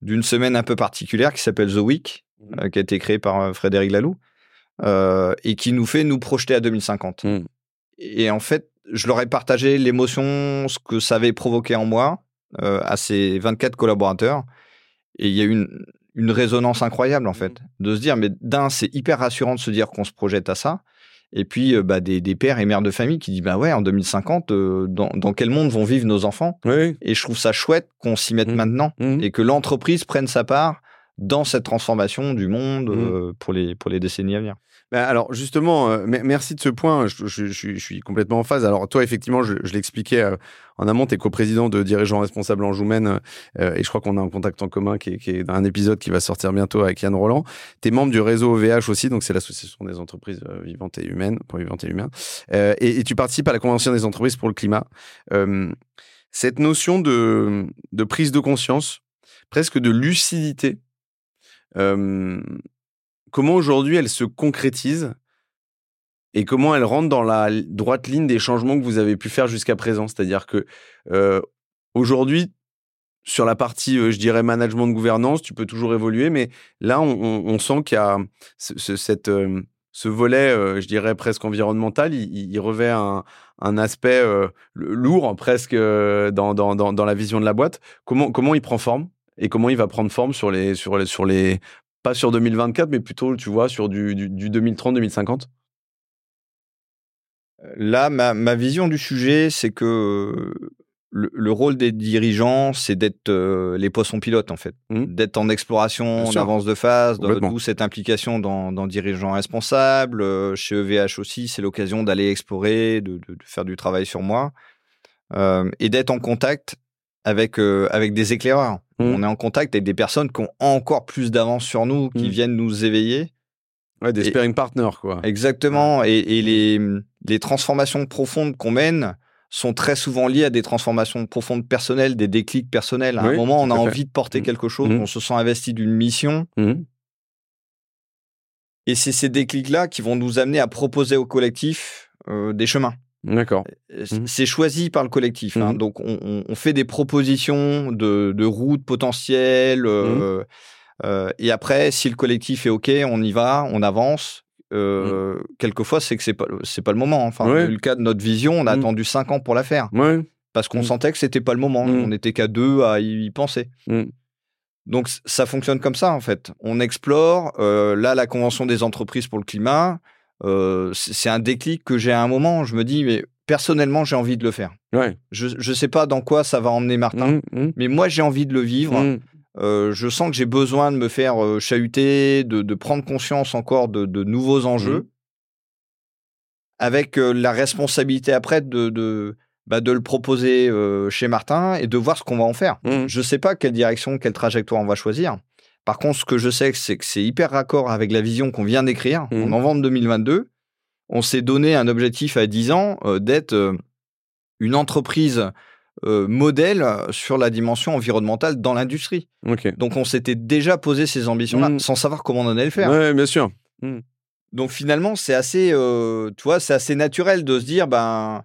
d'une semaine un peu particulière qui s'appelle The Week, mm. euh, qui a été créée par Frédéric Laloux, euh, et qui nous fait nous projeter à deux mille cinquante. Mm. Et en fait, je leur ai partagé l'émotion, ce que ça avait provoqué en moi, euh, à ces vingt-quatre collaborateurs, et il y a eu une, une résonance incroyable en fait, de se dire, mais d'un, c'est hyper rassurant de se dire qu'on se projette à ça. Et puis, bah, des, des pères et mères de famille qui disent bah ouais, en deux mille cinquante, euh, dans, dans quel monde vont vivre nos enfants ? Oui. Et je trouve ça chouette qu'on s'y mette mmh. maintenant mmh. et que l'entreprise prenne sa part dans cette transformation du monde mmh. euh, pour, les, pour les décennies à venir. Bah alors, justement, euh, m- merci de ce point. Je, je, je, je suis complètement en phase. Alors, toi, effectivement, je, je l'expliquais euh, en amont, tu es coprésident de Dirigeants Responsables en Joumène euh, et je crois qu'on a un contact en commun qui est, qui est un épisode qui va sortir bientôt avec Yann Roland. Tu es membre du réseau E V H aussi, donc c'est l'association des entreprises euh, vivantes et humaines, pour vivantes et humaines. Euh, et, et tu participes à la Convention des entreprises pour le climat. Euh, cette notion de, de prise de conscience, presque de lucidité, Euh, comment aujourd'hui elle se concrétise et comment elle rentre dans la droite ligne des changements que vous avez pu faire jusqu'à présent ? C'est-à-dire que euh, aujourd'hui, sur la partie, euh, je dirais, management de gouvernance, tu peux toujours évoluer, mais là, on, on, on sent qu'il y a ce, ce, cette, euh, ce volet, euh, je dirais, presque environnemental, il, il revêt un, un aspect euh, lourd presque euh, dans, dans, dans, dans la vision de la boîte. Comment, comment il prend forme ? Et comment il va prendre forme sur les, sur les, sur les, pas sur deux mille vingt-quatre, mais plutôt, tu vois, sur du, du, du deux mille trente, deux mille cinquante. Là, ma, ma vision du sujet, c'est que le, le rôle des dirigeants, c'est d'être euh, les poissons pilotes, en fait. Mmh. D'être en exploration, en avance de phase, d'où cette implication dans, dans Dirigeants Responsables. Euh, chez E V H aussi, c'est l'occasion d'aller explorer, de, de, de faire du travail sur moi. Euh, et d'être en contact avec, euh, avec des éclaireurs. Mmh. On est en contact avec des personnes qui ont encore plus d'avance sur nous, qui mmh. viennent nous éveiller. Ouais, des sparring partners, quoi. Exactement. Ouais. Et, et les, les transformations profondes qu'on mène sont très souvent liées à des transformations profondes personnelles, des déclics personnels. À oui, un moment, on a envie fait. de porter mmh. quelque chose, mmh. on se sent investi d'une mission. Mmh. Et c'est ces déclics-là qui vont nous amener à proposer au collectif euh, des chemins. D'accord. C'est mmh. choisi par le collectif. Mmh. Hein, donc, on, on fait des propositions de, de routes potentielles. Euh, mmh. euh, et après, si le collectif est OK, on y va, on avance. Euh, mmh. Quelquefois, c'est que c'est pas, c'est pas le moment. Enfin, ouais. le cas de notre vision, on a mmh. attendu cinq ans pour la faire. Ouais. Parce qu'on mmh. sentait que c'était pas le moment. Mmh. On n'était qu'à deux à y penser. Mmh. Donc, ça fonctionne comme ça, en fait. On explore. Euh, là, la Convention des entreprises pour le climat... Euh, c'est un déclic que j'ai à un moment, je me dis, mais personnellement, j'ai envie de le faire. Ouais. Je ne sais pas dans quoi ça va emmener Martin, mmh, mmh. mais moi, j'ai envie de le vivre. Mmh. Euh, je sens que j'ai besoin de me faire chahuter, de, de prendre conscience encore de, de nouveaux enjeux. Mmh. avec euh, la responsabilité après de, de, bah, de le proposer euh, chez Martin et de voir ce qu'on va en faire. Mmh. Je ne sais pas quelle direction, quelle trajectoire on va choisir. Par contre, ce que je sais, c'est que c'est hyper raccord avec la vision qu'on vient d'écrire. Mmh. En novembre deux mille vingt-deux, on s'est donné un objectif à dix ans euh, d'être euh, une entreprise euh, modèle sur la dimension environnementale dans l'industrie. Okay. Donc, on s'était déjà posé ces ambitions-là mmh. sans savoir comment on allait le faire. Oui, bien sûr. Mmh. Donc, finalement, c'est assez, euh, tu vois, c'est assez naturel de se dire, ben,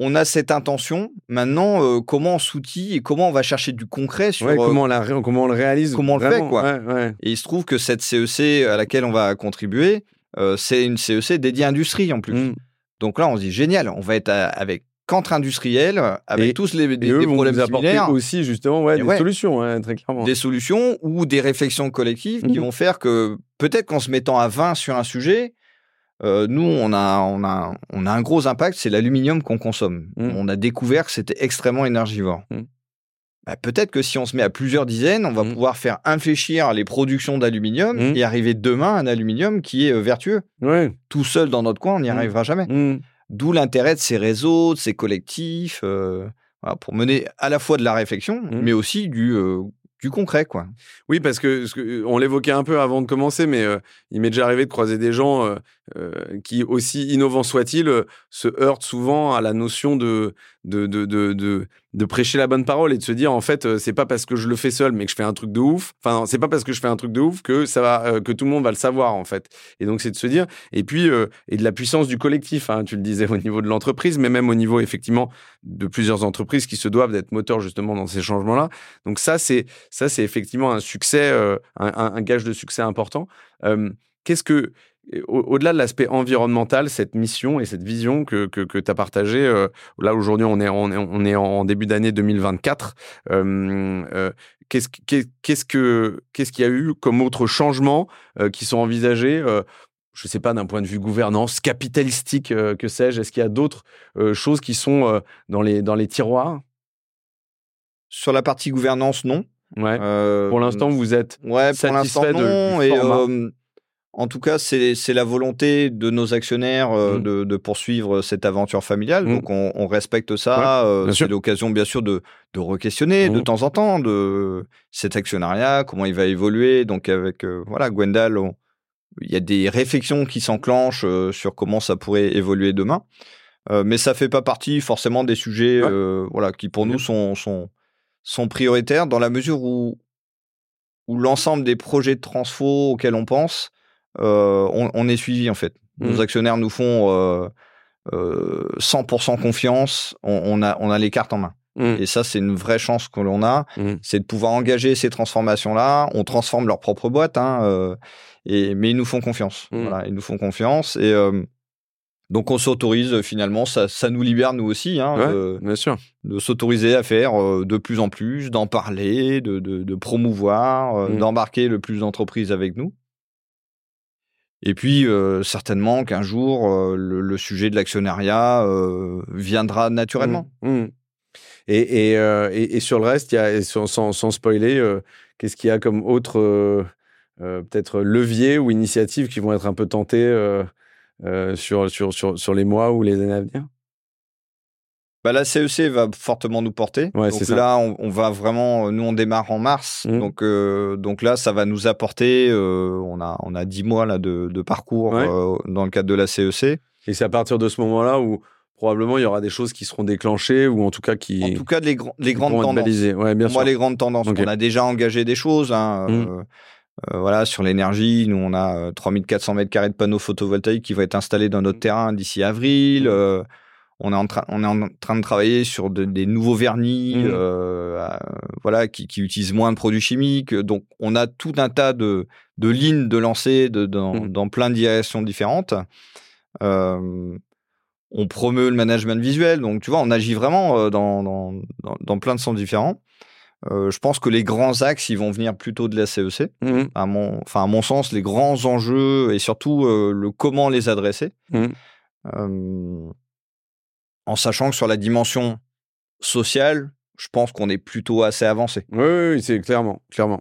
on a cette intention. Maintenant, euh, comment on s'outille et comment on va chercher du concret sur... Ouais, comment, euh, on la ré- comment on le réalise Comment vraiment, on le fait, quoi. Ouais, ouais. Et il se trouve que cette C E C à laquelle on va contribuer, euh, c'est une C E C dédiée à l'industrie, en plus. Mmh. Donc là, on se dit, génial, on va être à, avec qu'entre industriels, avec et, tous les, des, et eux des problèmes vont nous apporter similaires. Aussi, justement, ouais, des ouais, solutions, hein, très clairement. Des solutions ou des réflexions collectives mmh. qui vont faire que, peut-être qu'en se mettant à vingt sur un sujet... Euh, nous, on a, on, a, on a un gros impact, c'est l'aluminium qu'on consomme. Mmh. On a découvert que c'était extrêmement énergivore. Mmh. Bah, peut-être que si on se met à plusieurs dizaines, on va mmh. pouvoir faire infléchir les productions d'aluminium mmh. et arriver demain à un aluminium qui est euh, vertueux. Ouais. Tout seul dans notre coin, on n'y mmh. arrivera jamais. Mmh. D'où l'intérêt de ces réseaux, de ces collectifs, euh, voilà, pour mener à la fois de la réflexion, mmh. mais aussi du... Euh, du concret, quoi. Oui, parce que, parce que on l'évoquait un peu avant de commencer, mais euh, il m'est déjà arrivé de croiser des gens euh, euh, qui, aussi innovants soient-ils, euh, se heurtent souvent à la notion de de, de, de, de de prêcher la bonne parole et de se dire, en fait, euh, c'est pas parce que je le fais seul, mais que je fais un truc de ouf. Enfin, non, c'est pas parce que je fais un truc de ouf que ça va, euh, que tout le monde va le savoir, en fait. Et donc, c'est de se dire, et puis, euh, et de la puissance du collectif, hein, tu le disais, au niveau de l'entreprise, mais même au niveau, effectivement, de plusieurs entreprises qui se doivent d'être moteurs, justement, dans ces changements-là. Donc, ça, c'est, ça, c'est effectivement un succès, euh, un, un gage de succès important. Euh, qu'est-ce que, Au- au-delà de l'aspect environnemental, cette mission et cette vision que, que, que tu as partagée, euh, là aujourd'hui on est, on est, on est en début d'année deux mille vingt-quatre, euh, euh, qu'est-ce, qu'est, qu'est-ce, que, qu'est-ce qu'il y a eu comme autres changements euh, qui sont envisagés, euh, je ne sais pas, d'un point de vue gouvernance, capitalistique, euh, que sais-je, est-ce qu'il y a d'autres euh, choses qui sont euh, dans, les, dans les tiroirs ? Sur la partie gouvernance, non. Ouais. Euh, pour l'instant, vous êtes ouais, satisfait pour l'instant, non, de, du format et, euh, En tout cas, c'est, c'est la volonté de nos actionnaires euh, mmh. de, de poursuivre cette aventure familiale. Mmh. Donc, on, on respecte ça. Ouais, euh, c'est sûr. L'occasion, bien sûr, de, de re-questionner mmh. de temps en temps de cet actionnariat, comment il va évoluer. Donc, avec euh, voilà, Gwendal, il y a des réflexions qui s'enclenchent euh, sur comment ça pourrait évoluer demain. Euh, mais ça ne fait pas partie forcément des sujets ouais. euh, voilà, qui, pour mmh. nous, sont, sont, sont prioritaires dans la mesure où, où l'ensemble des projets de transfo auxquels on pense... Euh, on, on est suivi en fait. Mmh. Nos actionnaires nous font euh, euh, cent pour cent confiance. On, on, a, on a les cartes en main. Mmh. Et ça, c'est une vraie chance que l'on a. Mmh. C'est de pouvoir engager ces transformations-là. On transforme leur propre boîte, hein, euh, et, mais ils nous font confiance. Mmh. Voilà, ils nous font confiance. Et euh, donc, on s'autorise finalement. Ça, ça nous libère nous aussi, hein, ouais, de, bien sûr. de s'autoriser à faire euh, de plus en plus, d'en parler, de, de, de promouvoir, euh, mmh. d'embarquer le plus d'entreprises avec nous. Et puis, euh, certainement qu'un jour, euh, le, le sujet de l'actionnariat euh, viendra naturellement. Mmh, mmh. Et, et, euh, et, et sur le reste, y a, sans, sans spoiler, euh, qu'est-ce qu'il y a comme autres euh, euh, peut-être leviers ou initiatives qui vont être un peu tentées euh, euh, sur, sur, sur, sur les mois ou les années à venir ? Bah, la C E C va fortement nous porter. Ouais, donc là, on, on va vraiment... Nous, on démarre en mars. Mmh. Donc, euh, donc là, ça va nous apporter... Euh, on a, on a dix mois là, de, de parcours ouais. euh, dans le cadre de la C E C. Et c'est à partir de ce moment-là où probablement il y aura des choses qui seront déclenchées ou en tout cas qui... En tout cas, les, gr- les grandes tendances. Ouais, bien sûr. Moi, les grandes tendances. Okay. On a déjà engagé des choses. Hein, mmh. euh, euh, voilà, sur l'énergie, nous, on a trois mille quatre cents mètres carrés de panneaux photovoltaïques qui vont être installés dans notre terrain d'ici avril. Mmh. Euh, On est, en tra- on est en train de travailler sur de, des nouveaux vernis mmh. euh, euh, voilà, qui, qui utilisent moins de produits chimiques. Donc, on a tout un tas de, de lignes de lancer de, dans, mmh. dans plein de directions différentes. Euh, on promeut le management visuel. Donc, tu vois, on agit vraiment dans, dans, dans, dans plein de sens différents. Euh, je pense que les grands axes, ils vont venir plutôt de la C E C. Mmh. À, mon, à mon sens, les grands enjeux et surtout euh, le comment les adresser. Mmh. Euh, En sachant que sur la dimension sociale, je pense qu'on est plutôt assez avancé. Oui, oui, oui, c'est clairement, clairement.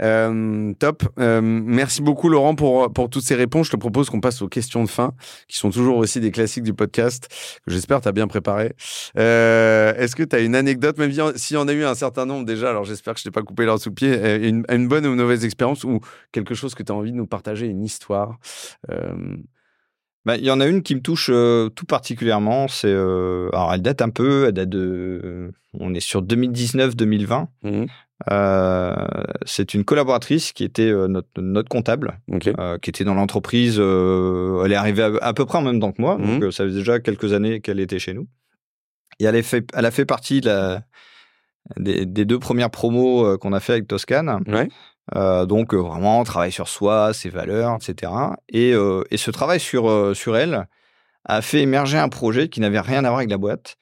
Euh, top. Euh, merci beaucoup, Laurent, pour, pour toutes ces réponses. Je te propose qu'on passe aux questions de fin, qui sont toujours aussi des classiques du podcast, que j'espère que tu as bien préparé. Euh, est-ce que tu as une anecdote, même s'il y en a eu un certain nombre déjà, alors j'espère que je ne t'ai pas coupé l'herbe sous le pied, une, une bonne ou une mauvaise expérience ou quelque chose que tu as envie de nous partager, une histoire euh... Ben, il y en a une qui me touche euh, tout particulièrement. C'est, euh, alors, elle date un peu. Elle date de, euh, on est sur deux mille dix-neuf deux mille vingt. Mmh. Euh, c'est une collaboratrice qui était euh, notre, notre comptable, okay. euh, qui était dans l'entreprise. Euh, elle est arrivée à, à peu près en même temps que moi. Mmh. Donc, euh, ça faisait déjà quelques années qu'elle était chez nous. Et elle, est fait, elle a fait partie de la, des, des deux premières promos euh, qu'on a fait avec Toscane. Ouais. Euh, donc euh, vraiment on travaille sur soi, ses valeurs, et cetera. Et, euh, et ce travail sur, euh, sur elle a fait émerger un projet qui n'avait rien à voir avec la boîte.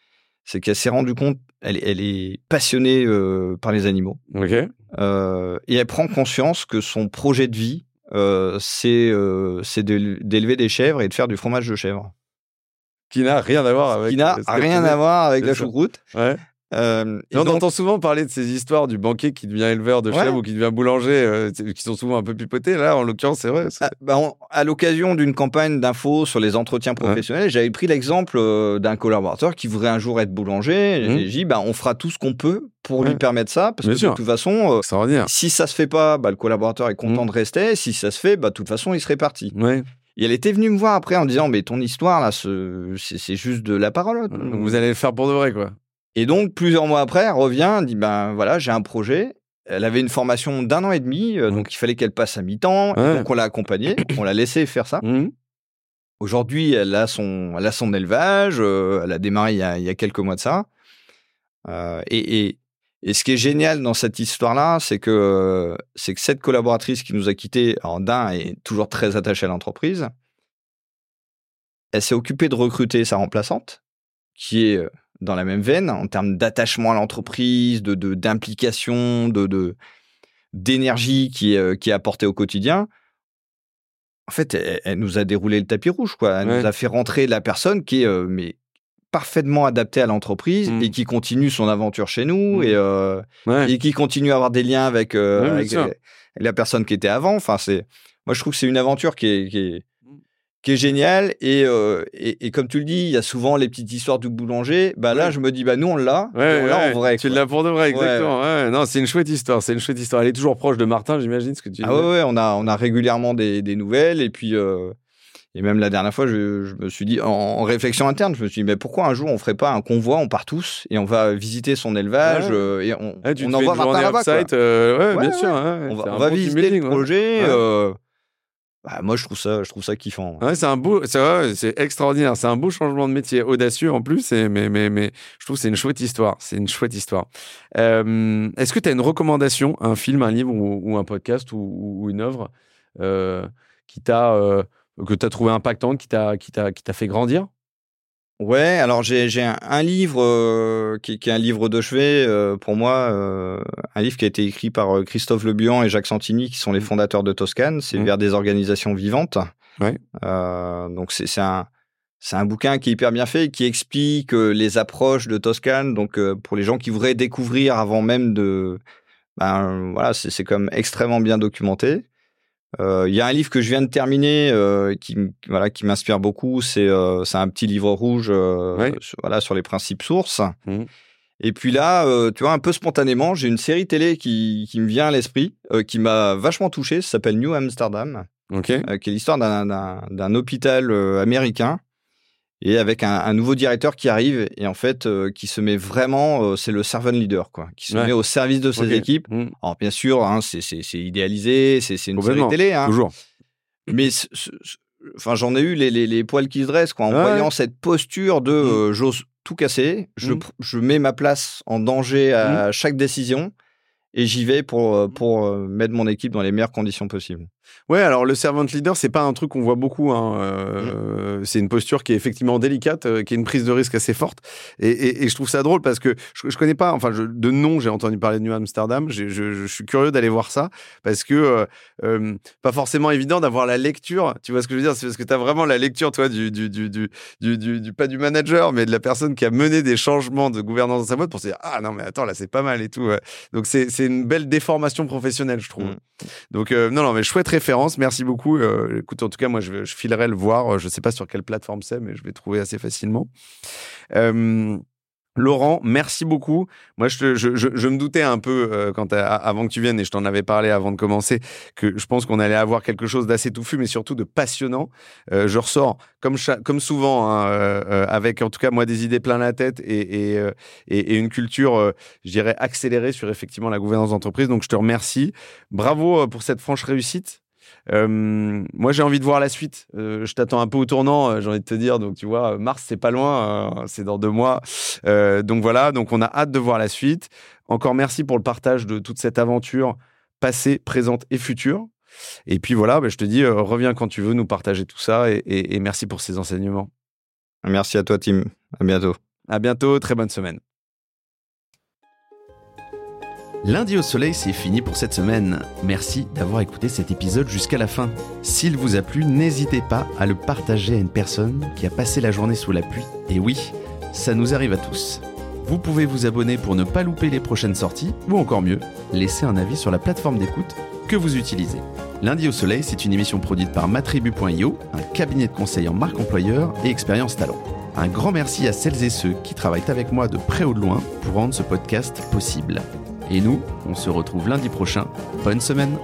C'est qu'elle s'est rendue compte, elle, elle est passionnée euh, par les animaux. Okay. Euh, et elle prend conscience que son projet de vie, euh, c'est, euh, c'est de, d'élever des chèvres et de faire du fromage de chèvre. Qui n'a rien à voir avec, qui n'a rien à voir avec la choucroute. Ouais. Euh, on donc... entend souvent parler de ces histoires du banquier qui devient éleveur de chèvres ouais. ou qui devient boulanger, euh, qui sont souvent un peu pipotées. Là, en l'occurrence, c'est vrai. C'est... À, bah on, à l'occasion d'une campagne d'infos sur les entretiens professionnels, ouais. j'avais pris l'exemple euh, d'un collaborateur qui voudrait un jour être boulanger. Mmh. J'ai dit, bah, on fera tout ce qu'on peut pour ouais. lui permettre ça, parce Bien que sûr. de toute façon, euh, si ça se fait pas, bah, le collaborateur est content mmh. de rester. Si ça se fait, bah, de toute façon, il serait parti. Ouais. Et elle était venue me voir après en disant, mais ton histoire là, ce... c'est, c'est juste de la parole. Mmh. Vous allez le faire pour de vrai, quoi. Et donc, plusieurs mois après, elle revient, elle dit « Ben voilà, j'ai un projet ». Elle avait une formation d'un an et demi, euh, donc il fallait qu'elle passe à mi-temps. Ouais. Donc, on l'a accompagnée, on l'a laissée faire ça. Mm-hmm. Aujourd'hui, elle a son, elle a son élevage, euh, elle a démarré il y a, il y a quelques mois de ça. Euh, et, et, et ce qui est génial dans cette histoire-là, c'est que, c'est que cette collaboratrice qui nous a quittés, alors d'un, est toujours très attachée à l'entreprise. Elle s'est occupée de recruter sa remplaçante, qui est... dans la même veine, en termes d'attachement à l'entreprise, de, de, d'implication, de, de, d'énergie qui, euh, qui est apportée au quotidien. En fait, elle, elle nous a déroulé le tapis rouge, quoi. Elle ouais. nous a fait rentrer la personne qui est euh, mais parfaitement adaptée à l'entreprise mmh. et qui continue son aventure chez nous mmh. et, euh, ouais. et qui continue à avoir des liens avec, euh, ouais, avec euh, la personne qui était avant. Enfin, c'est... Moi, je trouve que c'est une aventure qui est... Qui est... qui est génial et, euh, et et comme tu le dis, il y a souvent les petites histoires du boulanger. Bah là, ouais. je me dis bah nous on l'a, ouais, on l'a ouais, en vrai. Tu quoi. l'as pour de vrai, exactement. Ouais, ouais. Ouais. Non, c'est une chouette histoire, c'est une chouette histoire. Elle est toujours proche de Martin, j'imagine ce que tu. Ah ouais, ouais, on a on a régulièrement des des nouvelles et puis euh, et même la dernière fois, je, je me suis dit en, en réflexion interne, je me suis dit mais pourquoi un jour on ferait pas un convoi, on part tous et on va visiter son élevage ouais. euh, et on ouais, tu on envoie Martin là-bas. Euh, ouais, ouais, bien ouais. sûr. Ouais, on va, on va visiter le projet. Ouais. Euh, Bah, moi, je trouve ça, je trouve ça kiffant. Ouais, c'est un beau, c'est, ouais, c'est extraordinaire. C'est un beau changement de métier, audacieux en plus. Et, mais, mais, mais, je trouve que c'est une chouette histoire. C'est une chouette histoire. Euh, est-ce que tu as une recommandation, un film, un livre ou, ou un podcast ou, ou une œuvre euh, qui t'a, euh, que tu as trouvé impactante, qui t'a, qui t'a, qui t'a fait grandir? Ouais, alors j'ai, j'ai un, un livre euh, qui, qui est un livre de chevet euh, pour moi, euh, un livre qui a été écrit par euh, Christophe Le Bihan et Jacques Santini, qui sont les fondateurs de Toscane. C'est mmh. vers des organisations vivantes. Ouais. Euh, donc c'est, c'est un c'est un bouquin qui est hyper bien fait, qui explique euh, les approches de Toscane. Donc euh, pour les gens qui voudraient découvrir avant même de, ben voilà, c'est c'est comme extrêmement bien documenté. Il euh, y a un livre que je viens de terminer euh, qui, voilà, qui m'inspire beaucoup, c'est, euh, c'est un petit livre rouge euh, oui. sur, voilà, sur les principes sources. Mmh. Et puis là, euh, tu vois, un peu spontanément, j'ai une série télé qui, qui me vient à l'esprit, euh, qui m'a vachement touché, ça s'appelle New Amsterdam, okay. euh, qui est l'histoire d'un, d'un, d'un hôpital euh, américain, et avec un, un nouveau directeur qui arrive, et en fait, euh, qui se met vraiment, euh, c'est le servant leader, quoi, qui se ouais. met au service de ses okay. équipes. Mmh. Alors, bien sûr, hein, c'est, c'est, c'est idéalisé, c'est, c'est une série télé. Hein. Toujours. Mais c'est, c'est, c'est, enfin, j'en ai eu les, les, les poils qui se dressent, quoi, en ouais. voyant cette posture de euh, j'ose tout casser, je, mmh. je mets ma place en danger à mmh. chaque décision. Et j'y vais pour, pour mettre mon équipe dans les meilleures conditions possibles. Ouais, alors le servant leader, c'est pas un truc qu'on voit beaucoup. Hein. Euh, mmh. C'est une posture qui est effectivement délicate, euh, qui est une prise de risque assez forte. Et, et, et je trouve ça drôle parce que je, je connais pas, enfin, je, de nom, j'ai entendu parler de New Amsterdam. Je, je, je suis curieux d'aller voir ça parce que euh, euh, pas forcément évident d'avoir la lecture. Tu vois ce que je veux dire? C'est parce que tu as vraiment la lecture, toi, du, du, du, du, du, du, du, pas du manager, mais de la personne qui a mené des changements de gouvernance dans sa boîte pour se dire ah non, mais attends, là, c'est pas mal et tout. Ouais. Donc, c'est, c'est une belle déformation professionnelle, je trouve. Mmh. Donc, euh, non, non, mais chouette référence. Merci beaucoup. Euh, écoute, en tout cas, moi, je, je filerai le voir. Je ne sais pas sur quelle plateforme c'est, mais je vais trouver assez facilement. Euh, Laurent, merci beaucoup. Moi, je, je, je, je me doutais un peu euh, quand avant que tu viennes, et je t'en avais parlé avant de commencer, que je pense qu'on allait avoir quelque chose d'assez touffu, mais surtout de passionnant. Euh, je ressors, comme, cha- comme souvent, hein, euh, euh, avec en tout cas, moi, des idées plein la tête et, et, euh, et, et une culture, euh, je dirais, accélérée sur effectivement la gouvernance d'entreprise. Donc, je te remercie. Bravo pour cette franche réussite. Euh, moi j'ai envie de voir la suite, euh, je t'attends un peu au tournant, euh, j'ai envie de te dire, donc tu vois, mars c'est pas loin, euh, c'est dans deux mois, euh, donc voilà, donc on a hâte de voir la suite. Encore merci pour le partage de toute cette aventure passée, présente et future, et puis voilà, bah, je te dis, euh, reviens quand tu veux nous partager tout ça, et, et, et merci pour ces enseignements. Merci à toi Tim, à bientôt. À bientôt, très bonne semaine. Lundi au soleil, c'est fini pour cette semaine. Merci d'avoir écouté cet épisode jusqu'à la fin. S'il vous a plu, n'hésitez pas à le partager à une personne qui a passé la journée sous la pluie. Et oui, ça nous arrive à tous. Vous pouvez vous abonner pour ne pas louper les prochaines sorties, ou encore mieux, laisser un avis sur la plateforme d'écoute que vous utilisez. Lundi au soleil, c'est une émission produite par Matribu point io, un cabinet de conseil en marque employeur et expérience talent. Un grand merci à celles et ceux qui travaillent avec moi de près ou de loin pour rendre ce podcast possible. Et nous, on se retrouve lundi prochain. Bonne semaine!